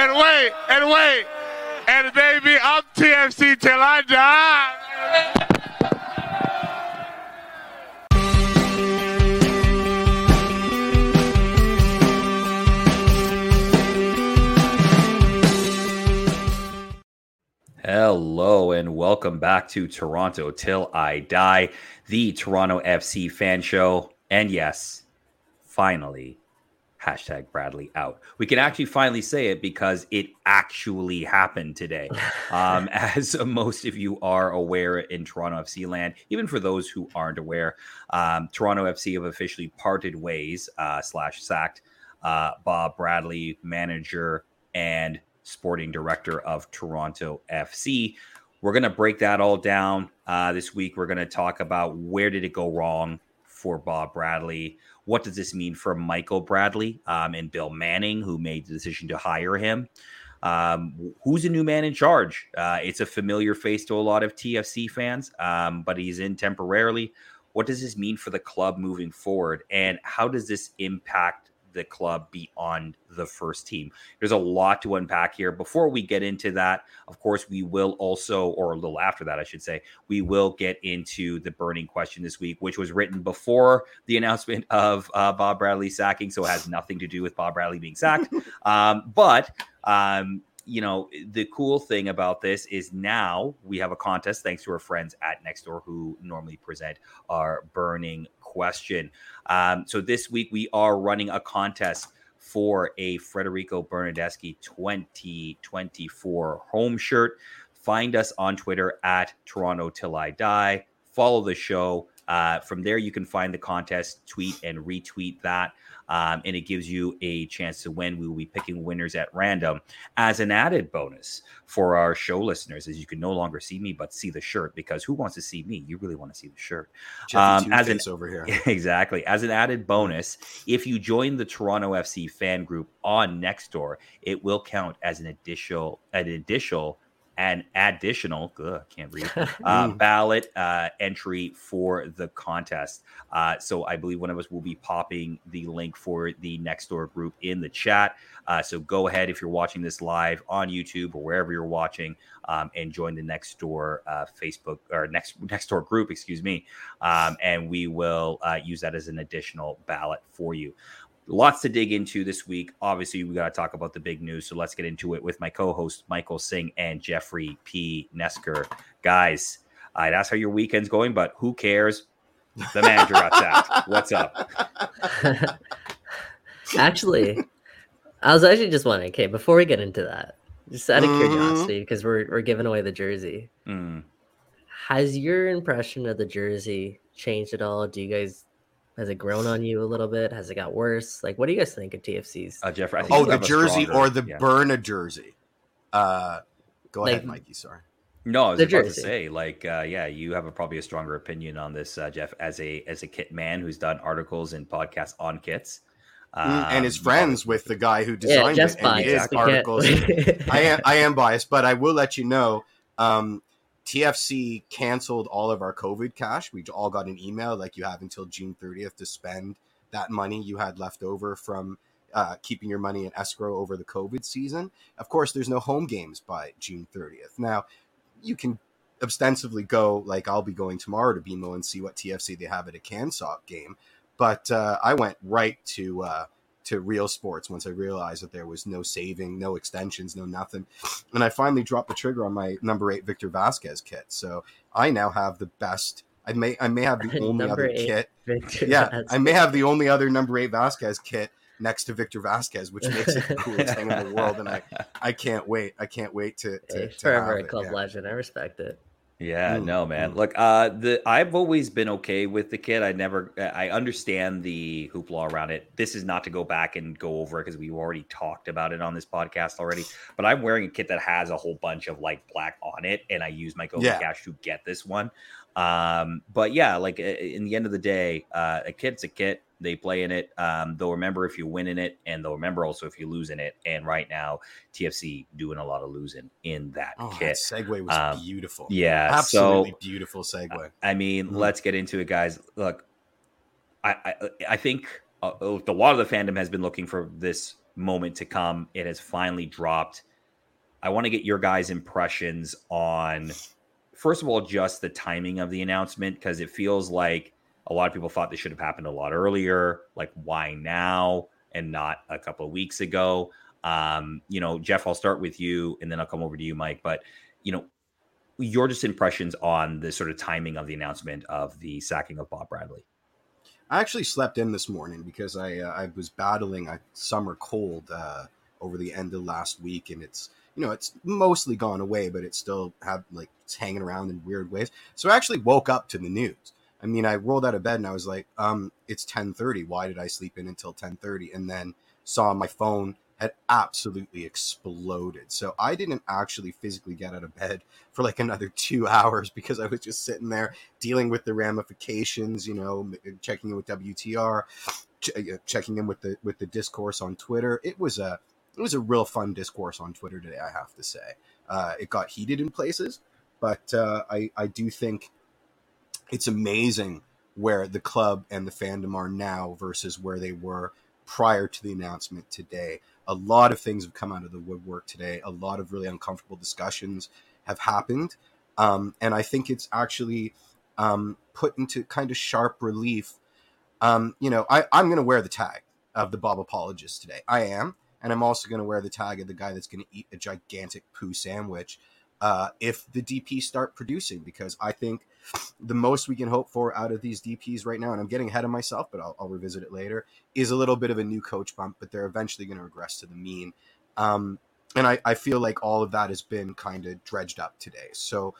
and wait, and baby, I'm TFC till I die. Hello and welcome back to Toronto Till I Die, the Toronto FC fan show. And yes, finally, hashtag Bradley out. We can actually finally say it because it actually happened today. As most of you are aware in Toronto FC land, even for those who aren't aware, Toronto FC have officially parted ways, /sacked Bob Bradley, manager and sporting director of Toronto FC. We're going to break that all down this week. We're going to talk about where did it go wrong for Bob Bradley? What does this mean for Michael Bradley and Bill Manning, who made the decision to hire him? Who's a new man in charge? It's a familiar face to a lot of TFC fans, but he's in temporarily. What does this mean for the club moving forward? And how does this impact the club beyond the first team? There's a lot to unpack here. Before we get into that, of course, we will also, or a little after that, I should say, we will get into the burning question this week, which was written before the announcement of Bob Bradley sacking. So it has nothing to do with Bob Bradley being sacked. You know, the cool thing about this is now we have a contest thanks to our friends at Nextdoor who normally present our burning question. So this week we are running a contest for a Federico Bernardeschi 2024 home shirt. Find us on Twitter at Toronto Till I Die. Follow the show. From there, you can find the contest, tweet and retweet that, and it gives you a chance to win. We will be picking winners at random as an added bonus for our show listeners, as you can no longer see me but see the shirt, because who wants to see me? You really want to see the shirt. As an over here, exactly. As an added bonus, if you join the Toronto FC fan group on Nextdoor, it will count as an additional ballot entry for the contest. So I believe one of us will be popping the link for the Nextdoor group in the chat. So go ahead if you're watching this live on YouTube or wherever you're watching, and join the Nextdoor Facebook or Nextdoor group, excuse me. And we will use that as an additional ballot for you. Lots to dig into this week. Obviously, we got to talk about the big news. So let's get into it with my co-host, Michael Singh and Jeffrey P. Nesker. Guys, that's how your weekend's going, but who cares? The manager got sacked. What's up? Actually, I was actually just wondering, okay, before we get into that, just out of curiosity, because we're giving away the jersey. Has your impression of the jersey changed at all? Do you guys... Has it grown on you a little bit? Has it got worse? Like, what do you guys think of TFC's? Jeffrey, the jersey or the Berna jersey? Go ahead, Mikey. Sorry. No, I was about to say, you have probably a stronger opinion on this, Jeff, as a kit man who's done articles and podcasts on kits. And is friends with the guy who designed it and his articles. I am biased, but I will let you know, TFC canceled all of our COVID cash. We all got an email you have until June 30th to spend that money you had left over from keeping your money in escrow over the COVID season. Of course, there's no home games by June 30th. Now, you can ostensibly go, I'll be going tomorrow to BMO and see what TFC they have at a CanSop game. But I went right to Real Sports once I realized that there was no saving, no extensions, no nothing. And I finally dropped the trigger on my number 8 Victor Vasquez kit. So I now have the best. I may have the only other kit. I may have the only other number 8 Vasquez kit next to Victor Vasquez, which makes it the coolest thing in the world. And I can't wait. I can't wait to forever have a club legend. I respect it. Yeah, no, man. Look, I've always been okay with the kit. I understand the hoopla around it. This is not to go back and go over it because we've already talked about it on this podcast already. But I'm wearing a kit that has a whole bunch of black on it, and I use my COVID cash to get this one. But yeah, in the end of the day, a kit's a kit. They play in it. They'll remember if you win in it, and they'll remember also if you lose in it. And right now, TFC doing a lot of losing in that kit. That segue was beautiful. Yeah, absolutely beautiful segue. Let's get into it, guys. Look, I think a lot of the fandom has been looking for this moment to come. It has finally dropped. I want to get your guys' impressions on, first of all, just the timing of the announcement, because it feels like a lot of people thought this should have happened a lot earlier. Like, why now and not a couple of weeks ago? You know, Jeff, I'll start with you and then I'll come over to you, Mike. But, you know, your just impressions on the sort of timing of the announcement of the sacking of Bob Bradley. I actually slept in this morning because I was battling a summer cold over the end of last week, and it's, you know, it's mostly gone away, but it still had, like, it's hanging around in weird ways. So I actually woke up to the news. I mean, I rolled out of bed and I was like, it's 10:30. Why did I sleep in until 10:30? And then saw my phone had absolutely exploded. So I didn't actually physically get out of bed for like another 2 hours because I was just sitting there dealing with the ramifications, you know, checking in with WTR, checking in with the discourse on Twitter. It was a real fun discourse on Twitter today, I have to say. It got heated in places, but I do think it's amazing where the club and the fandom are now versus where they were prior to the announcement today. A lot of things have come out of the woodwork today. A lot of really uncomfortable discussions have happened. And I think it's actually put into kind of sharp relief. You know, I'm going to wear the tag of the Bob Apologist today. I am. And I'm also going to wear the tag of the guy that's going to eat a gigantic poo sandwich if the DP start producing, because I think the most we can hope for out of these DPs right now, and I'm getting ahead of myself, but I'll revisit it later, is a little bit of a new coach bump, but they're eventually going to regress to the mean. And I feel like all of that has been kind of dredged up today. So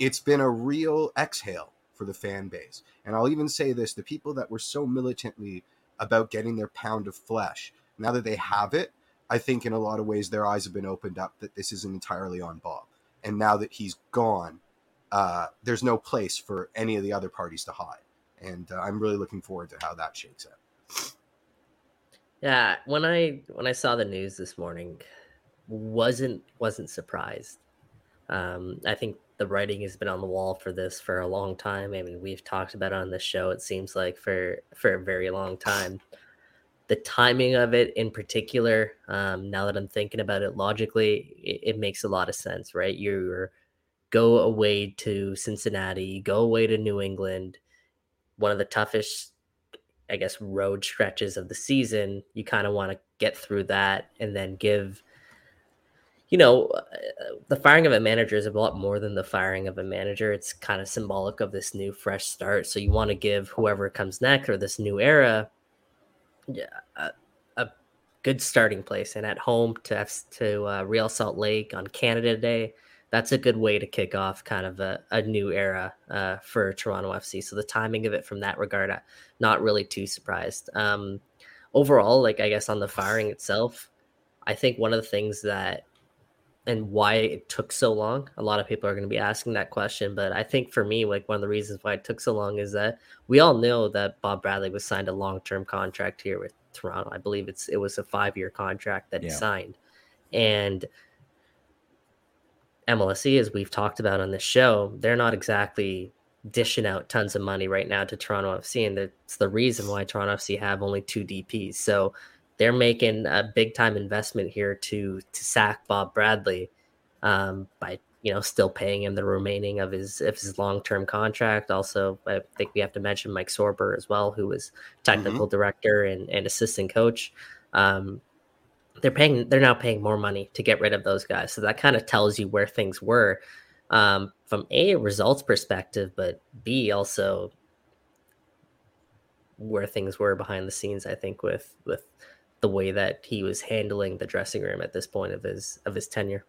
it's been a real exhale for the fan base. And I'll even say this, the people that were so militantly about getting their pound of flesh, now that they have it, I think in a lot of ways their eyes have been opened up that this isn't entirely on Bob. And now that he's gone, there's no place for any of the other parties to hide. And I'm really looking forward to how that shakes out. Yeah, when I saw the news this morning, wasn't surprised. I think the writing has been on the wall for this for a long time. I mean, we've talked about it on this show, it seems like, for a very long time. The timing of it in particular, now that I'm thinking about it logically, it makes a lot of sense, right? You go away to Cincinnati, go away to New England, one of the toughest, I guess, road stretches of the season. You kind of want to get through that and then give, you know, the firing of a manager is a lot more than the firing of a manager. It's kind of symbolic of this new fresh start. So you want to give whoever comes next or this new era a good starting place, and at home to Real Salt Lake on Canada Day, that's a good way to kick off kind of a new era for Toronto FC. So the timing of it from that regard, I'm not really too surprised. Overall, like, I guess on the firing itself, I think one of the things that and why it took so long, a lot of people are going to be asking that question, but I think for me, like, one of the reasons why it took so long is that we all know that Bob Bradley was signed a long-term contract here with Toronto. I believe it was a 5-year contract that he signed, and MLSE, as we've talked about on this show, they're not exactly dishing out tons of money right now to Toronto FC, and that's the reason why Toronto FC have only 2 DPs. So they're making a big time investment here to sack Bob Bradley by, you know, still paying him the remaining of his long-term contract. Also, I think we have to mention Mike Sorber as well, who was technical director and assistant coach. They're now paying more money to get rid of those guys. So that kind of tells you where things were from A, results perspective, but B, also where things were behind the scenes, I think, with the way that he was handling the dressing room at this point of his tenure.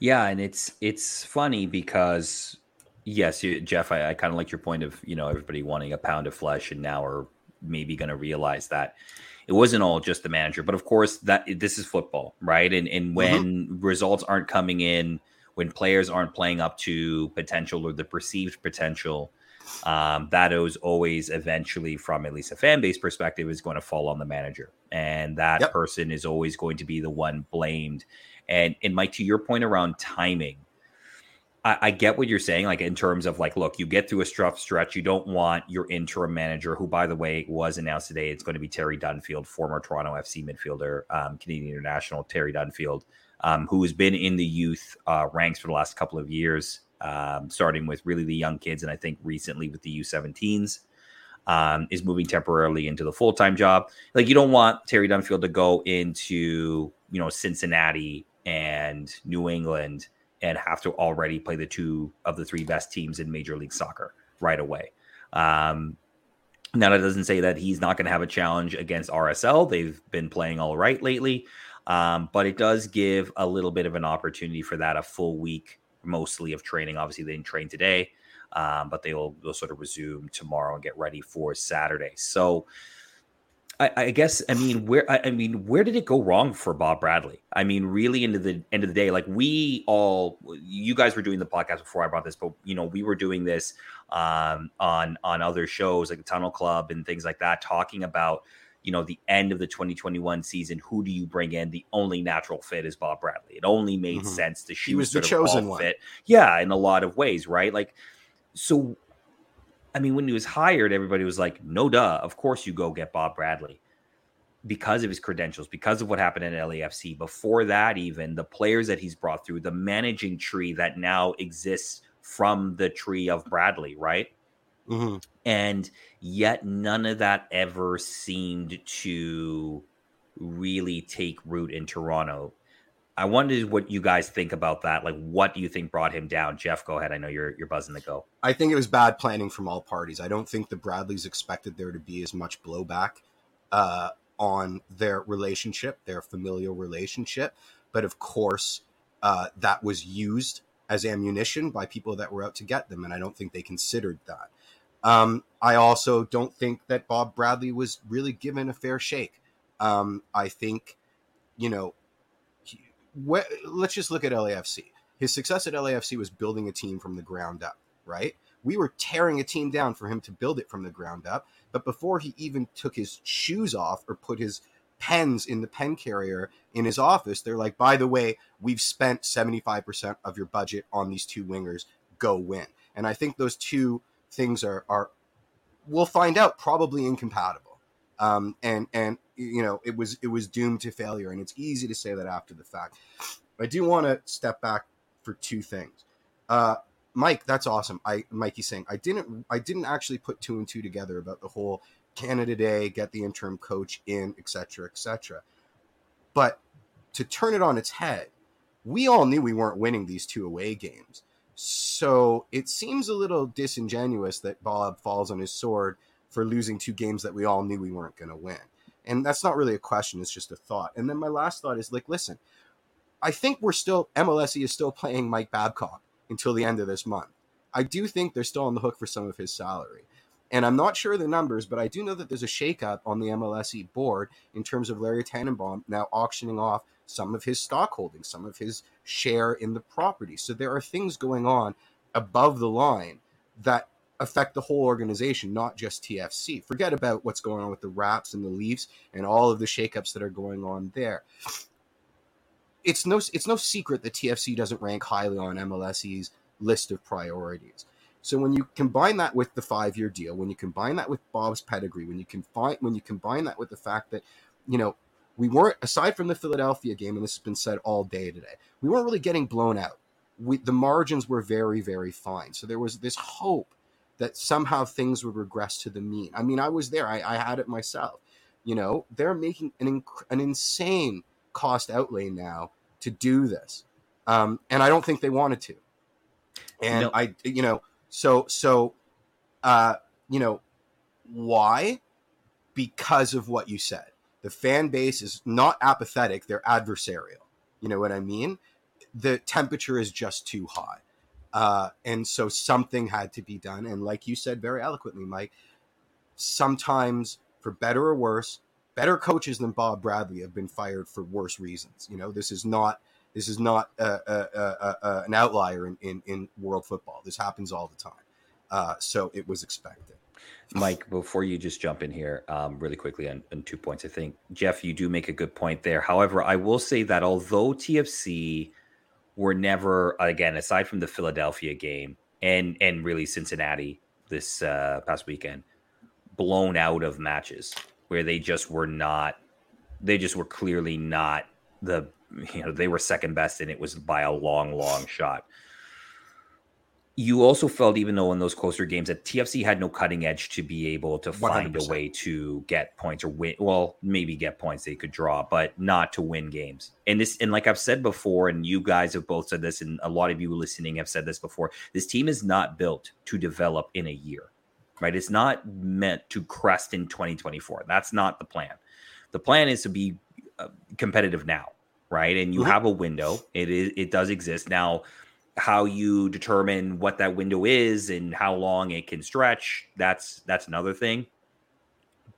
Yeah. And it's funny because, yes, Jeff, I kind of like your point of, you know, everybody wanting a pound of flesh and now are maybe going to realize that it wasn't all just the manager, but of course this is football, right? And when results aren't coming in, when players aren't playing up to potential or the perceived potential, that is always eventually, from at least a fan base perspective, is going to fall on the manager, and that person is always going to be the one blamed. And Mike, to your point around timing, I get what you're saying, like in terms of like, look, you get through a tough stretch. You don't want your interim manager, who, by the way, was announced today. It's going to be Terry Dunfield, former Toronto FC midfielder, Canadian international Terry Dunfield, who has been in the youth ranks for the last couple of years, starting with really the young kids. And I think recently with the U17s, is moving temporarily into the full-time job. Like, you don't want Terry Dunfield to go into, you know, Cincinnati and New England and have to already play the two of the three best teams in Major League Soccer right away. Now, that doesn't say that he's not going to have a challenge against RSL. They've been playing all right lately, but it does give a little bit of an opportunity for that, a full week mostly of training. Obviously, they didn't train today, but they'll sort of resume tomorrow and get ready for Saturday. So I guess, where did it go wrong for Bob Bradley? I mean, really, into the end of the day, like, you guys were doing the podcast before I brought this, but you know, we were doing this on other shows like the Tunnel Club and things like that, talking about, you know, the end of the 2021 season. Who do you bring in? The only natural fit is Bob Bradley. It only made sense to shoot. He was the chosen one. Fit. Yeah, in a lot of ways, right? Like, so. I mean, when he was hired, everybody was like, no, duh, of course you go get Bob Bradley, because of his credentials, because of what happened in LAFC. Before that, even the players that he's brought through, the managing tree that now exists from the tree of Bradley, right? Mm-hmm. And yet none of that ever seemed to really take root in Toronto. I wondered what you guys think about that. Like, what do you think brought him down? Jeff, go ahead. I know you're buzzing to go. I think it was bad planning from all parties. I don't think the Bradleys expected there to be as much blowback on their relationship, their familial relationship. But of course, that was used as ammunition by people that were out to get them. And I don't think they considered that. I also don't think that Bob Bradley was really given a fair shake. I think, you know, let's just look at LAFC. His success at LAFC was building a team from the ground up, right? We were tearing a team down for him to build it from the ground up. But before he even took his shoes off or put his pens in the pen carrier in his office, they're like, by the way, we've spent 75% of your budget on these two wingers. Go win. And I think those two things are we'll find out, probably incompatible. And you know, it was doomed to failure, and it's easy to say that after the fact. I do want to step back for two things. Mike, that's awesome. Mikey Singh. I didn't actually put two and two together about the whole Canada Day, get the interim coach in, et cetera, et cetera. But to turn it on its head, we all knew we weren't winning these two away games. So it seems a little disingenuous that Bob falls on his sword for losing two games that we all knew we weren't going to win. And that's not really a question. It's just a thought. And then my last thought is like, listen, I think MLSE is still paying Mike Babcock until the end of this month. I do think they're still on the hook for some of his salary. And I'm not sure of the numbers, but I do know that there's a shakeup on the MLSE board in terms of Larry Tannenbaum now auctioning off some of his stock holdings, some of his share in the property. So there are things going on above the line that affect the whole organization, not just TFC. Forget about what's going on with the Raps and the Leafs and all of the shakeups that are going on there. It's no secret that TFC doesn't rank highly on MLSE's list of priorities. So when you combine that with the 5-year deal, when you combine that with Bob's pedigree, when you combine that with the fact that, you know, we weren't, aside from the Philadelphia game, and this has been said all day today, we weren't really getting blown out. The margins were very, very fine. So there was this hope that somehow things would regress to the mean. I mean, I was there. I had it myself. You know, they're making an insane cost outlay now to do this. And I don't think they wanted to. And no. Why? Because of what you said. The fan base is not apathetic. They're adversarial. You know what I mean? The temperature is just too high. And so something had to be done. And like you said very eloquently, Mike, sometimes for better or worse, better coaches than Bob Bradley have been fired for worse reasons. You know, this is not an outlier in world football. This happens all the time. So it was expected. Mike, before you just jump in here, really quickly on 2 points, I think, Jeff, you do make a good point there. However, I will say that although TFC were never, again, aside from the Philadelphia game and really Cincinnati this past weekend, blown out of matches where they just were not, they just were clearly not the, you know, they were second best and it was by a long, long shot. You also felt, even though in those closer games, that TFC had no cutting edge to be able to find 100%. A way to get points or win. Well, maybe get points they could draw, but not to win games. And this, and like I've said before, and you guys have both said this, and a lot of you listening have said this before, this team is not built to develop in a year, right? It's not meant to crest in 2024. That's not the plan. The plan is to be competitive now, right? And you have a window. It does exist now. How you determine what that window is and how long it can stretch, that's another thing.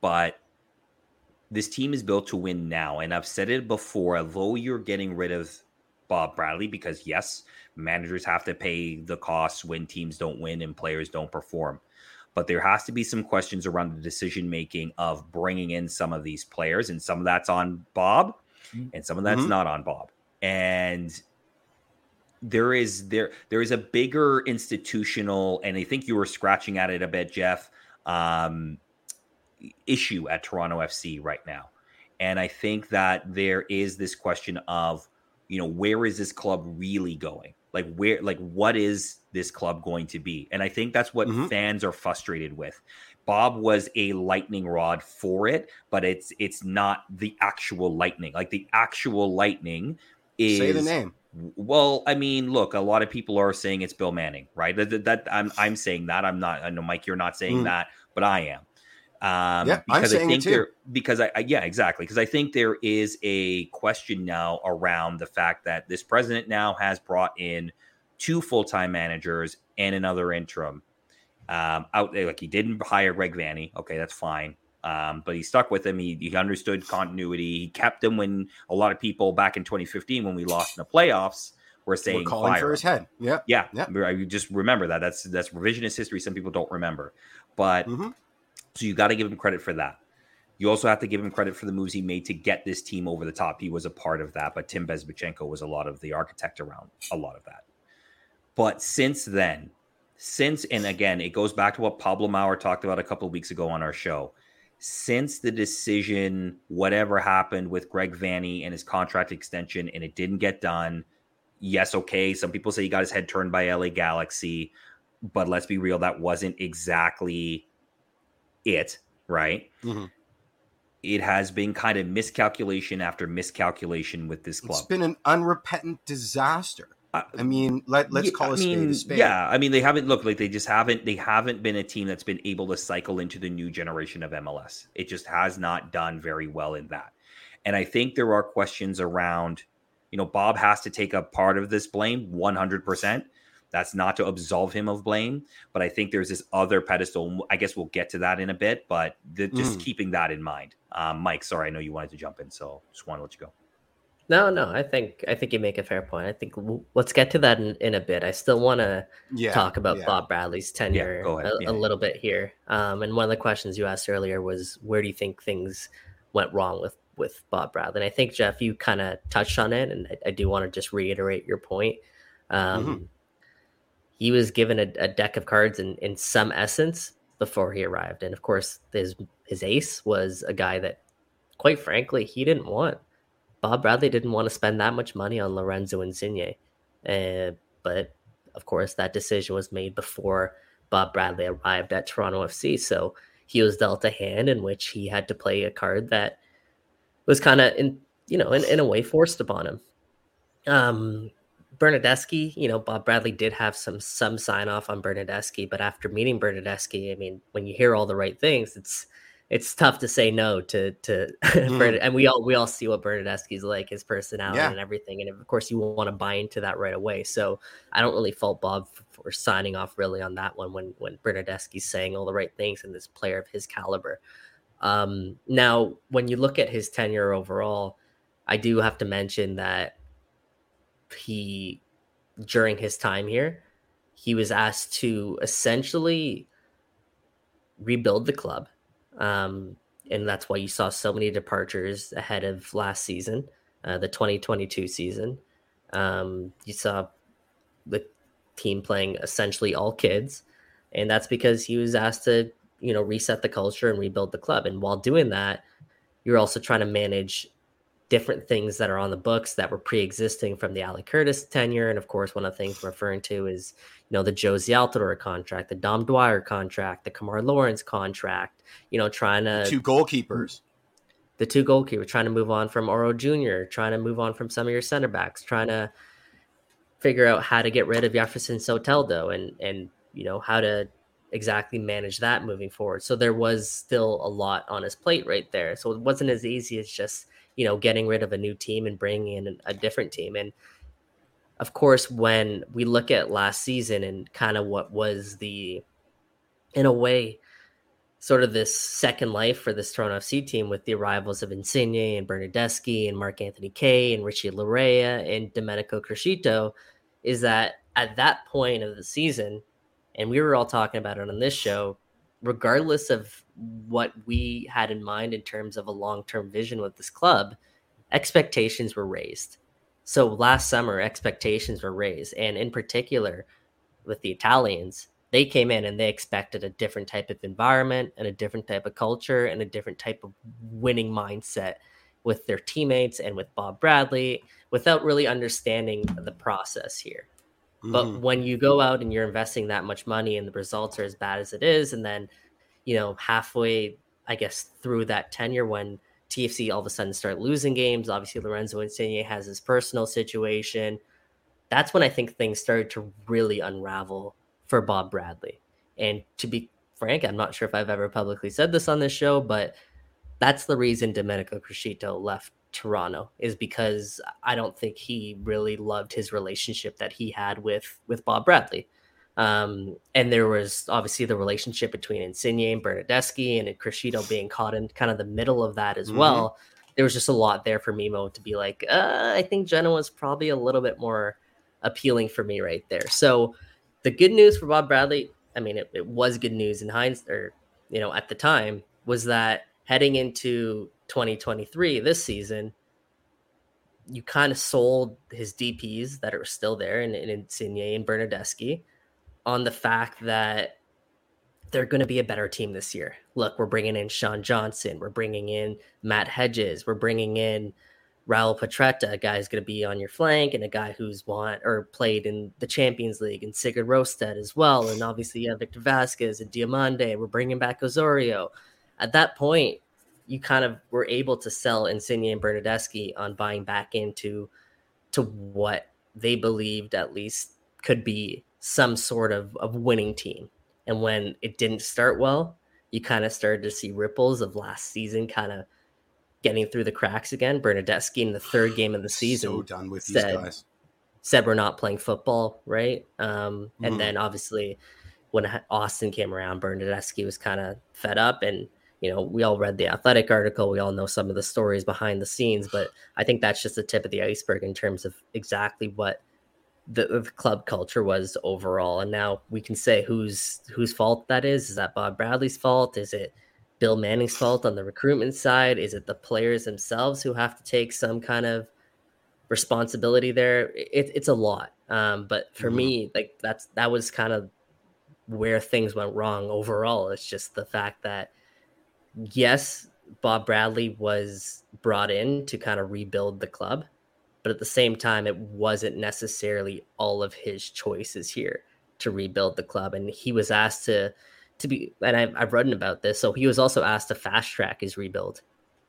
But this team is built to win now. And I've said it before, although you're getting rid of Bob Bradley, because yes, managers have to pay the costs when teams don't win and players don't perform. But there has to be some questions around the decision-making of bringing in some of these players. And some of that's on Bob and some of that's not on Bob. And there is a bigger institutional, and I think you were scratching at it a bit, Jeff, issue at Toronto FC right now. And I think that there is this question of, you know, where is this club really going? Like where, like what is this club going to be? And I think that's what fans are frustrated with. Bob was a lightning rod for it, but it's not the actual lightning. Like the actual lightning is, say the name. Well, I mean, look, a lot of people are saying it's Bill Manning, right? That I'm saying that. I'm not. I know, Mike, you're not saying that, but I am. Yeah, because I'm saying it too. Because exactly. Because I think there is a question now around the fact that this president now has brought in 2 full-time managers and another interim out there. Like, he didn't hire Greg Vanney. Okay, that's fine. But he stuck with him. He understood continuity. He kept him when a lot of people back in 2015, when we lost in the playoffs, were saying we're calling for his head. Yeah. I just remember that. That's revisionist history. Some people don't remember, but so you got to give him credit for that. You also have to give him credit for the moves he made to get this team over the top. He was a part of that, but Tim Bezbachenko was a lot of the architect around a lot of that. But since then, and again, it goes back to what Pablo Maurer talked about a couple of weeks ago on our show. Since the decision, whatever happened with Greg Vanney and his contract extension, and it didn't get done. Yes, okay. Some people say he got his head turned by LA Galaxy, but let's be real. That wasn't exactly it, right? It has been kind of miscalculation after miscalculation with this club. It's been an unrepentant disaster. I mean, let's call a spade a spade. Yeah, I mean, they haven't looked like they haven't been a team that's been able to cycle into the new generation of MLS. It just has not done very well in that. And I think there are questions around, you know, Bob has to take a part of this blame 100%. That's not to absolve him of blame, but I think there's this other pedestal. I guess we'll get to that in a bit, but just keeping that in mind. Mike, sorry, I know you wanted to jump in, so just want to let you go. No, I think you make a fair point. I think let's get to that in a bit. I still want to talk about Bob Bradley's tenure a little bit here. And one of the questions you asked earlier was, where do you think things went wrong with Bob Bradley? And I think, Jeff, you kind of touched on it, and I do want to just reiterate your point. He was given a deck of cards in some essence before he arrived. And, of course, his ace was a guy that, quite frankly, he didn't want. Bob Bradley didn't want to spend that much money on Lorenzo Insigne. But, of course, that decision was made before Bob Bradley arrived at Toronto FC. So he was dealt a hand in which he had to play a card that was kind of, in a way, forced upon him. Bernardeschi, Bob Bradley did have some sign-off on Bernardeschi. But after meeting Bernardeschi, I mean, when you hear all the right things, it's tough to say no to and we all see what Bernardeschi's like, his personality and everything. And of course you want to buy into that right away. So I don't really fault Bob for signing off really on that one when Bernardeschi's saying all the right things and this player of his caliber. Now, when you look at his tenure overall, I do have to mention that during his time here, he was asked to essentially rebuild the club. And that's why you saw so many departures ahead of last season, the 2022 season. You saw the team playing essentially all kids, and that's because he was asked to, you know, reset the culture and rebuild the club. And while doing that, you're also trying to manage different things that are on the books that were pre-existing from the Ali Curtis tenure. And of course, one of the things we're referring to is, you know, the Jose Altidore contract, the Dom Dwyer contract, the Kamar Lawrence contract, you know, trying to the two goalkeepers, trying to move on from Oro Jr., trying to move on from some of your center backs, trying to figure out how to get rid of Jefferson Soteldo and, you know, how to exactly manage that moving forward. So there was still a lot on his plate right there. So it wasn't as easy as just, you know, getting rid of a new team and bringing in a different team. And of course, when we look at last season and kind of what was the, in a way, sort of this second life for this Toronto FC team with the arrivals of Insigne and Bernardeschi and Mark Anthony Kay and Richie Laryea and Domenico Criscito, is that at that point of the season, and we were all talking about it on this show, regardless of what we had in mind in terms of a long-term vision with this club, expectations were raised. So last summer, expectations were raised. And in particular, with the Italians, they came in and they expected a different type of environment and a different type of culture and a different type of winning mindset with their teammates and with Bob Bradley, without really understanding the process here. But when you go out and you're investing that much money and the results are as bad as it is, and then, you know, halfway, I guess, through that tenure when TFC all of a sudden start losing games, obviously Lorenzo Insigne has his personal situation. That's when I think things started to really unravel for Bob Bradley. And to be frank, I'm not sure if I've ever publicly said this on this show, but that's the reason Domenico Criscito left Toronto, is because I don't think he really loved his relationship that he had with Bob Bradley. And there was obviously the relationship between Insigne and Bernardeschi, and Criscito being caught in kind of the middle of that as well. There was just a lot there for Mimo to be like, I think Genoa's probably a little bit more appealing for me right there. So the good news for Bob Bradley, I mean, it was good news in hindsight, or, you know, at the time, was that heading into 2023 this season, you kind of sold his DPs that are still there, and Insigne and Bernardeschi, on the fact that they're going to be a better team this year. Look, we're bringing in Sean Johnson, we're bringing in Matt Hedges, we're bringing in Raoul Petretta, a guy who's going to be on your flank and a guy who's won or played in the Champions League, and Sigurd Rosted as well, and obviously you have Victor Vasquez and Diamande. We're bringing back Osorio. At that point, you kind of were able to sell Insigne and Bernardeschi on buying back into what they believed at least could be some sort of winning team. And when it didn't start well, you kind of started to see ripples of last season kind of getting through the cracks again. Bernardeschi in the third game of the season, so done with these guys, said we're not playing football, right? And then obviously when Austin came around, Bernardeschi was kind of fed up, and you know, we all read the Athletic article. We all know some of the stories behind the scenes, but I think that's just the tip of the iceberg in terms of exactly what the club culture was overall. And now we can say whose fault that is. Is that Bob Bradley's fault? Is it Bill Manning's fault on the recruitment side? Is it the players themselves who have to take some kind of responsibility there? It's a lot. But for me, like that was kind of where things went wrong overall. It's just the fact that, yes, Bob Bradley was brought in to kind of rebuild the club, but at the same time, it wasn't necessarily all of his choices here to rebuild the club. And he was asked to be, and I've written about this, so he was also asked to fast track his rebuild,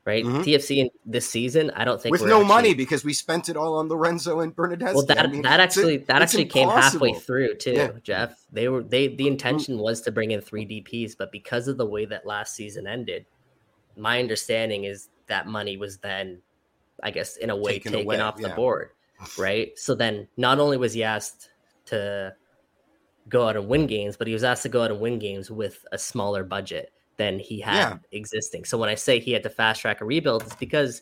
right? TFC in this season, I don't think with money, because we spent it all on Lorenzo and Bernardeschi. Well, that actually came halfway through too, Jeff. The intention was to bring in 3 DPs, but because of the way that last season ended, my understanding is that money was then, I guess, in a way taken away, off the board, right? So then, not only was he asked to go out and win games, but he was asked to go out and win games with a smaller budget than he had existing. So when I say he had to fast track a rebuild, it's because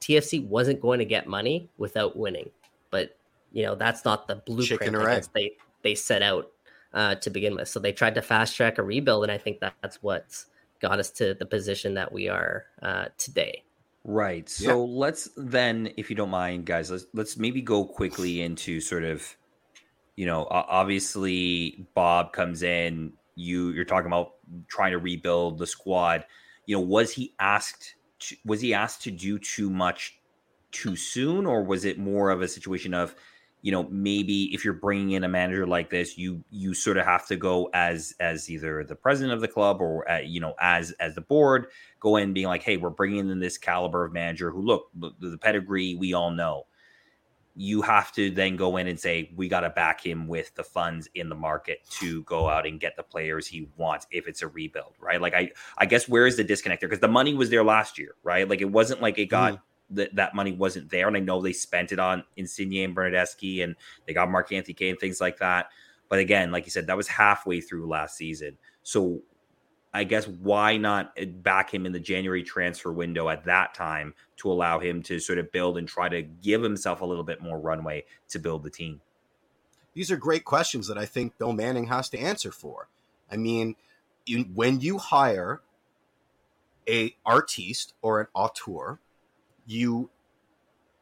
TFC wasn't going to get money without winning. But, you know, that's not the blueprint that they set out to begin with. So they tried to fast track a rebuild, and I think that's what's got us to the position that we are today. Right. So let's then, if you don't mind, guys, let's maybe go quickly into sort of, you know, obviously Bob comes in, you're talking about trying to rebuild the squad. You know, was he asked to do too much too soon, or was it more of a situation of, you know, maybe if you're bringing in a manager like this, you sort of have to go as either the president of the club or, you know, as the board, go in being like, hey, we're bringing in this caliber of manager who, look, the pedigree, we all know. You have to then go in and say, we got to back him with the funds in the market to go out and get the players he wants if it's a rebuild, right? Like, I guess where is the disconnect there? Because the money was there last year, right? Like, it wasn't like it got... That money wasn't there. And I know they spent it on Insigne and Bernardeschi, and they got Mark Anthony K and things like that. But again, like you said, that was halfway through last season. So I guess why not back him in the January transfer window at that time to allow him to sort of build and try to give himself a little bit more runway to build the team? These are great questions that I think Bill Manning has to answer for. I mean, when you hire an artiste or an auteur, you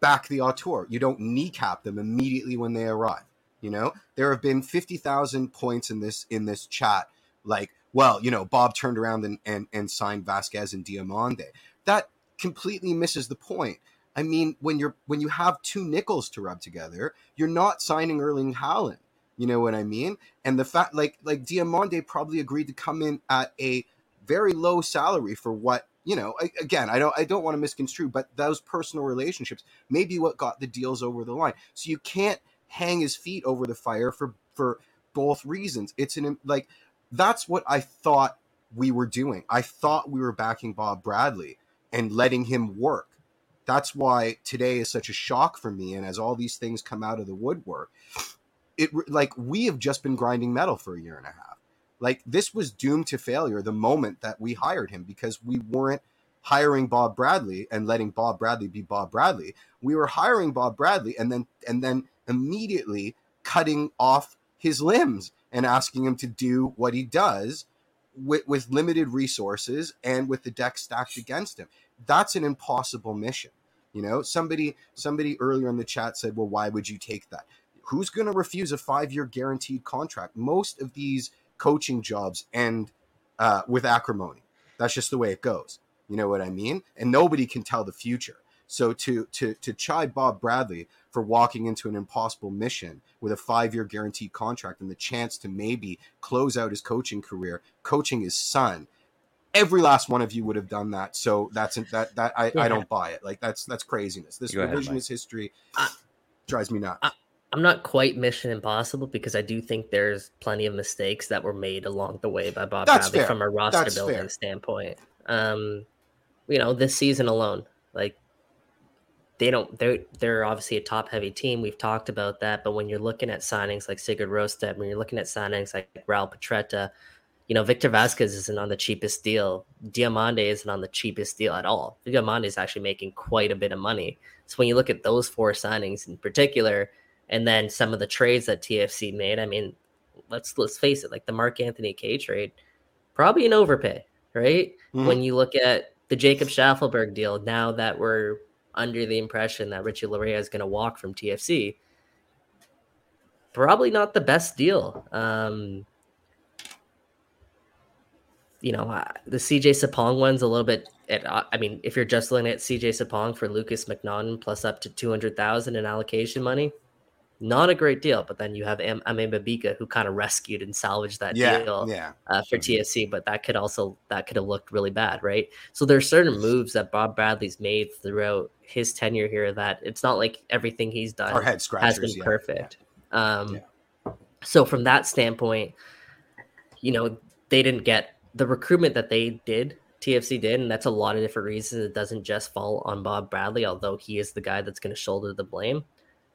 back the auteur. You don't kneecap them immediately when they arrive. You know, there have been 50,000 points in this chat. Like, well, you know, Bob turned around and signed Vasquez and Diamande. That completely misses the point. I mean, when you have two nickels to rub together, you're not signing Erling Haaland. You know what I mean? And the fact, like Diamande probably agreed to come in at a very low salary for what, you know, again, I don't want to misconstrue, but those personal relationships may be what got the deals over the line. So you can't hang his feet over the fire for both reasons. It's that's what I thought we were doing. I thought we were backing Bob Bradley and letting him work. That's why today is such a shock for me. And as all these things come out of the woodwork, it, like, we have just been grinding metal for a year and a half. Like, this was doomed to failure the moment that we hired him, because we weren't hiring Bob Bradley and letting Bob Bradley be Bob Bradley. We were hiring Bob Bradley and then immediately cutting off his limbs and asking him to do what he does with limited resources and with the deck stacked against him. That's an impossible mission. You know, somebody earlier in the chat said, well, why would you take that? Who's going to refuse a 5-year guaranteed contract? Most of these coaching jobs end with acrimony. That's just the way it goes. You know what I mean? And nobody can tell the future. So to chide Bob Bradley for walking into an impossible mission with a 5-year guaranteed contract and the chance to maybe close out his coaching career, coaching his son, every last one of you would have done that. So I don't buy it. Like, that's craziness. This revisionist history drives me nuts. I'm not quite Mission Impossible, because I do think there's plenty of mistakes that were made along the way by Bob Bradley from a roster building standpoint. You know, this season alone, like, they're obviously a top heavy team. We've talked about that, but when you're looking at signings like Sigurd Rosted, when you're looking at signings like Raoul Petretta, you know, Victor Vasquez isn't on the cheapest deal. Diamande isn't on the cheapest deal at all. Diamande is actually making quite a bit of money. So when you look at those four signings in particular, and then some of the trades that TFC made, I mean, let's face it, like the Mark Anthony K trade, probably an overpay, right? Mm-hmm. When you look at the Jacob Schaffelberg deal, now that we're under the impression that Richie Laryea is going to walk from TFC, probably not the best deal. You know, the CJ Sapong one's a little bit. I mean, if you're just looking at CJ Sapong for Lucas McNaughton plus up to $200,000 in allocation money, not a great deal. But then you have Ame Babika, who kind of rescued and salvaged that deal for TFC, but that could have looked really bad, right? So there are certain moves that Bob Bradley's made throughout his tenure here that it's not like everything he's done has been perfect. Yeah. So from that standpoint, you know, they didn't get the recruitment that they did, TFC did, and that's a lot of different reasons. It doesn't just fall on Bob Bradley, although he is the guy that's going to shoulder the blame.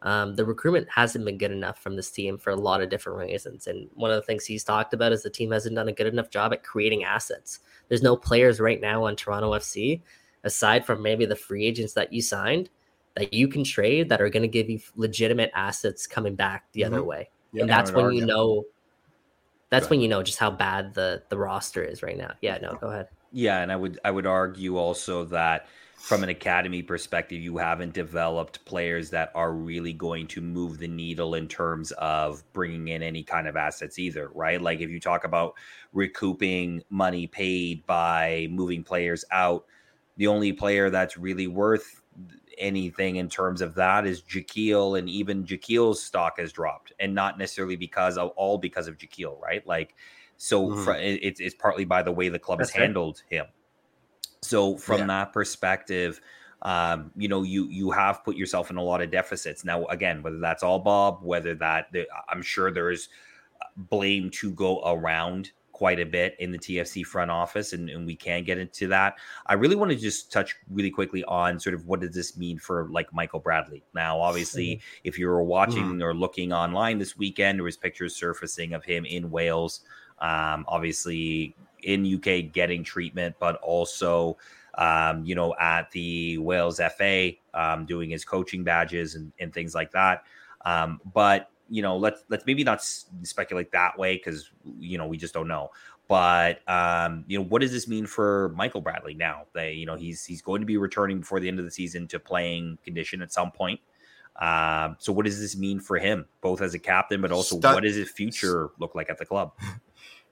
The recruitment hasn't been good enough from this team for a lot of different reasons. And one of the things he's talked about is the team hasn't done a good enough job at creating assets. There's no players right now on Toronto FC, aside from maybe the free agents that you signed, that you can trade that are going to give you legitimate assets coming back the other way. Yeah, and that's when you know just how bad the roster is right now. Yeah, no, go ahead. Yeah, and I would argue also that from an academy perspective, you haven't developed players that are really going to move the needle in terms of bringing in any kind of assets either, right? Like if you talk about recouping money paid by moving players out, the only player that's really worth anything in terms of that is Jaquil, and even Jaquil's stock has dropped, and not necessarily because of Jaquil, right? Like, so it's partly by the way the club has handled him. So from that perspective, you know, you have put yourself in a lot of deficits. Now, again, whether that's all Bob, whether that I'm sure there's blame to go around quite a bit in the TFC front office, and we can get into that. I really want to just touch really quickly on sort of what does this mean for like Michael Bradley. Now, obviously, if you were watching or looking online this weekend, there was pictures surfacing of him in Wales, obviously in UK getting treatment, but also, you know, at the Wales FA doing his coaching badges and things like that. But you know, let's maybe not speculate that way, because, you know, we just don't know. But, you know, what does this mean for Michael Bradley now? You know, he's going to be returning before the end of the season to playing condition at some point. So what does this mean for him, both as a captain, but also what does his future look like at the club?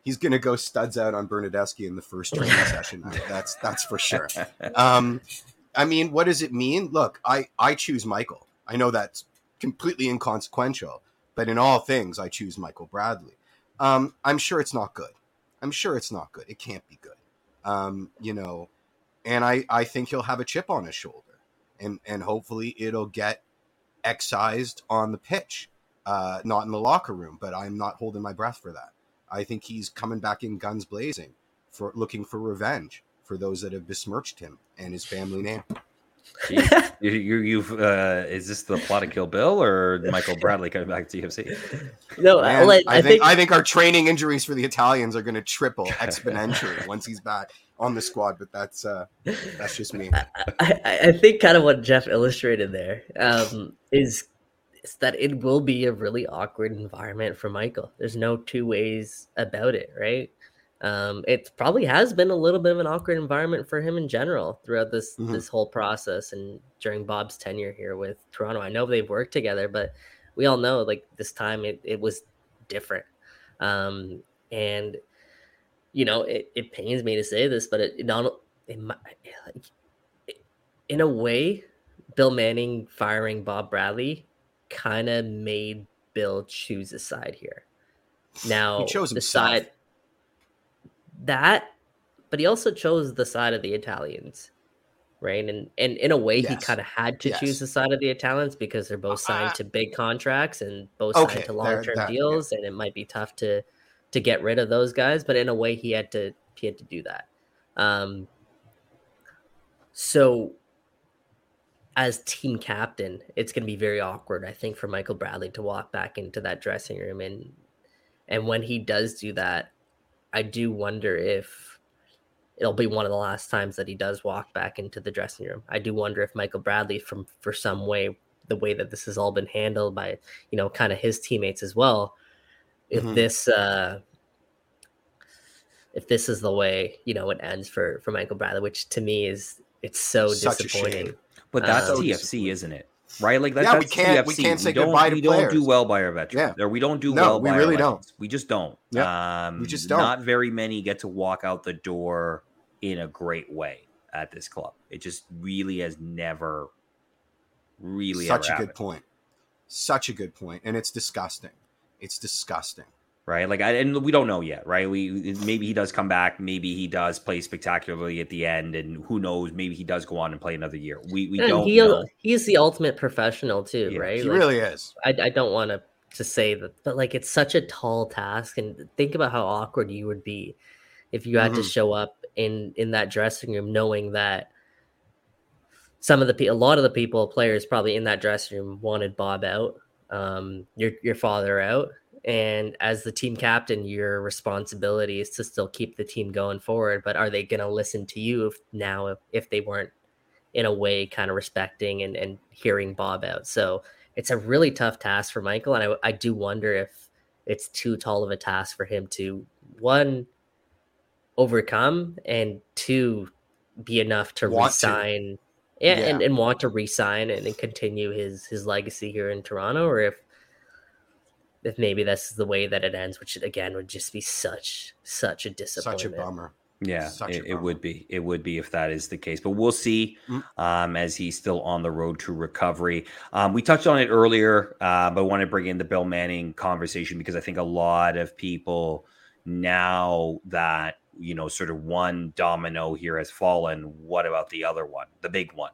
He's going to go studs out on Bernardeschi in the first training session. That's for sure. I mean, what does it mean? Look, I choose Michael. I know that's completely inconsequential, but in all things, I choose Michael Bradley. I'm sure it's not good. It can't be good. You know, and I think he'll have a chip on his shoulder, and hopefully it'll get excised on the pitch, not in the locker room, but I'm not holding my breath for that. I think he's coming back in guns blazing, for looking for revenge for those that have besmirched him and his family name. You've is this the plot of Kill Bill or Michael Bradley coming back to TFC? No, I think our training injuries for the Italians are going to triple exponentially once he's back on the squad. But that's just me. I think kind of what Jeff illustrated there is that it will be a really awkward environment for Michael. There's no two ways about it, right? It probably has been a little bit of an awkward environment for him in general throughout this whole process and during Bob's tenure here with Toronto. I know they've worked together, but we all know like this time it was different. And you know, it pains me to say this, but in a way, Bill Manning firing Bob Bradley kind of made Bill choose a side here. Now he chose himself. But he also chose the side of the Italians, right? And in a way, he kind of had to choose the side of the Italians because they're both signed to big contracts and both signed to long-term deals, and it might be tough to get rid of those guys. But in a way, he had to do that. So, as team captain, it's going to be very awkward, I think, for Michael Bradley to walk back into that dressing room, and when he does do that, I do wonder if it'll be one of the last times that he does walk back into the dressing room. I do wonder if Michael Bradley, for some way, the way that this has all been handled by, you know, kind of his teammates as well, if this is the way, you know, it ends for Michael Bradley, which to me is, it's so disappointing. But that's TFC, isn't it? Right? Like that's TFC. We can't say goodbye to players. We don't do well by our veterans. Yeah. Or we don't do well by our veterans. No, we really don't. We just don't. Yeah. We just don't. Not very many get to walk out the door in a great way at this club. It just really has never really Such a good point. And it's disgusting. Right? Like, and we don't know yet, right? Maybe he does come back. Maybe he does play spectacularly at the end, and who knows? Maybe he does go on and play another year. We don't know. He's the ultimate professional too, right? He really is. I don't want to say that, but like it's such a tall task, and think about how awkward you would be if you had to show up in that dressing room knowing that a lot of the players probably in that dressing room wanted Bob out, your father out. And as the team captain, your responsibility is to still keep the team going forward. But are they going to listen to you if they weren't in a way kind of respecting and hearing Bob out? So it's a really tough task for Michael. And I do wonder if it's too tall of a task for him to, one, overcome, and two, be enough to resign and want to re-sign and continue his legacy here in Toronto, or if maybe that's the way that it ends, which again would just be such a disappointment. Such a bummer. Yeah, it would be. It would be if that is the case. But we'll see as he's still on the road to recovery. We touched on it earlier, but I want to bring in the Bill Manning conversation because I think a lot of people now that, you know, sort of one domino here has fallen, what about the other one, the big one?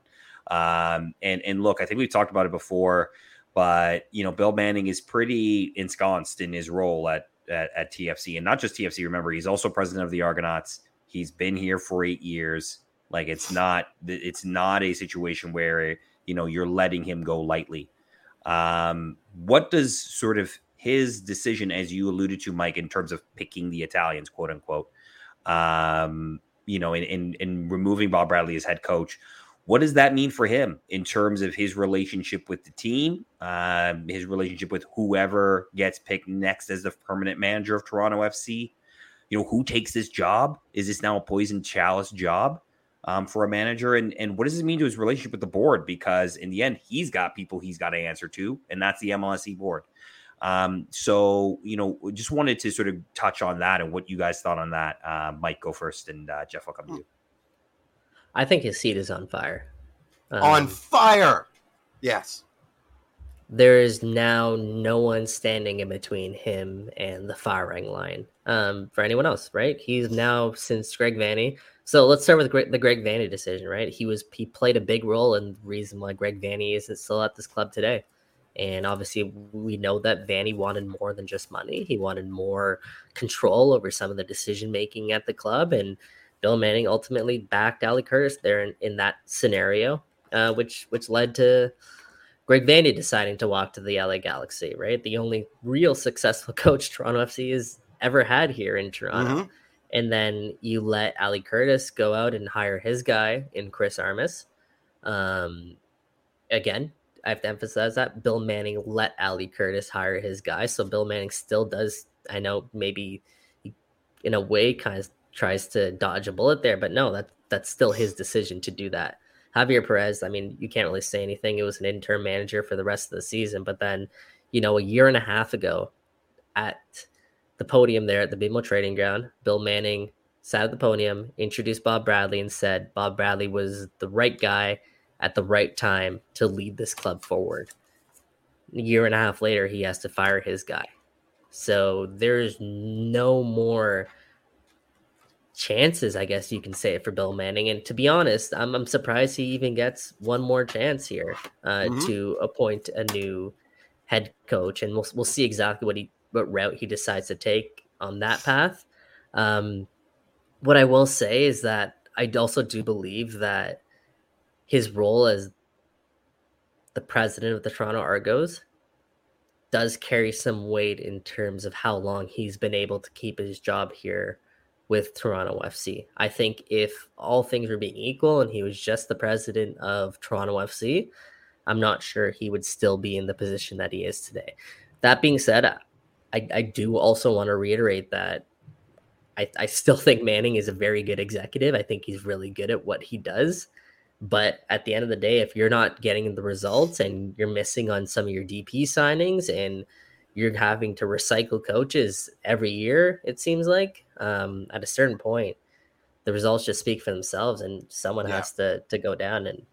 And look, I think we've talked about it before, but, you know, Bill Manning is pretty ensconced in his role at TFC, and not just TFC. Remember, he's also president of the Argonauts. He's been here for 8 years. Like, it's not a situation where, you know, you're letting him go lightly. What does sort of his decision, as you alluded to, Mike, in terms of picking the Italians, quote unquote, you know, in removing Bob Bradley as head coach, what does that mean for him in terms of his relationship with the team, his relationship with whoever gets picked next as the permanent manager of Toronto FC? You know, who takes this job? Is this now a poison chalice job for a manager? And what does this mean to his relationship with the board? Because in the end, he's got people he's got to answer to, and that's the MLSE board. So, you know, just wanted to sort of touch on that and what you guys thought on that. Mike, go first, and Jeff, I'll come to you. I think his seat is on fire. On fire! Yes. There is now no one standing in between him and the firing line for anyone else, right? He's now, since Greg Vanney. So let's start with the Greg Vanney decision, right? He played a big role in the reason why Greg Vanney isn't still at this club today. And obviously we know that Vanney wanted more than just money. He wanted more control over some of the decision-making at the club. And Bill Manning ultimately backed Ali Curtis there in that scenario, which led to Greg Vanney deciding to walk to the LA Galaxy, right? The only real successful coach Toronto FC has ever had here in Toronto. Mm-hmm. And then you let Ali Curtis go out and hire his guy in Chris Armas. Again, I have to emphasize that Bill Manning let Ali Curtis hire his guy. So Bill Manning still does, I know maybe in a way kind of tries to dodge a bullet there, but no, that's still his decision to do that. Javier Perez, I mean, you can't really say anything. It was an interim manager for the rest of the season, but then, you know, a year and a half ago at the podium there at the BMO Trading Ground, Bill Manning sat at the podium, introduced Bob Bradley, and said Bob Bradley was the right guy at the right time to lead this club forward. A year and a half later, he has to fire his guy. So there's no more chances, I guess you can say, for Bill Manning. And to be honest, I'm surprised he even gets one more chance here to appoint a new head coach. And we'll see exactly what route he decides to take on that path. What I will say is that I also do believe that his role as the president of the Toronto Argos does carry some weight in terms of how long he's been able to keep his job here with Toronto FC. I think if all things were being equal and he was just the president of Toronto FC, I'm not sure he would still be in the position that he is today. That being said, I do also want to reiterate that I still think Manning is a very good executive. I think he's really good at what he does. But at the end of the day, if you're not getting the results and you're missing on some of your DP signings and you're having to recycle coaches every year, it seems like, at a certain point, the results just speak for themselves and someone has to go down, and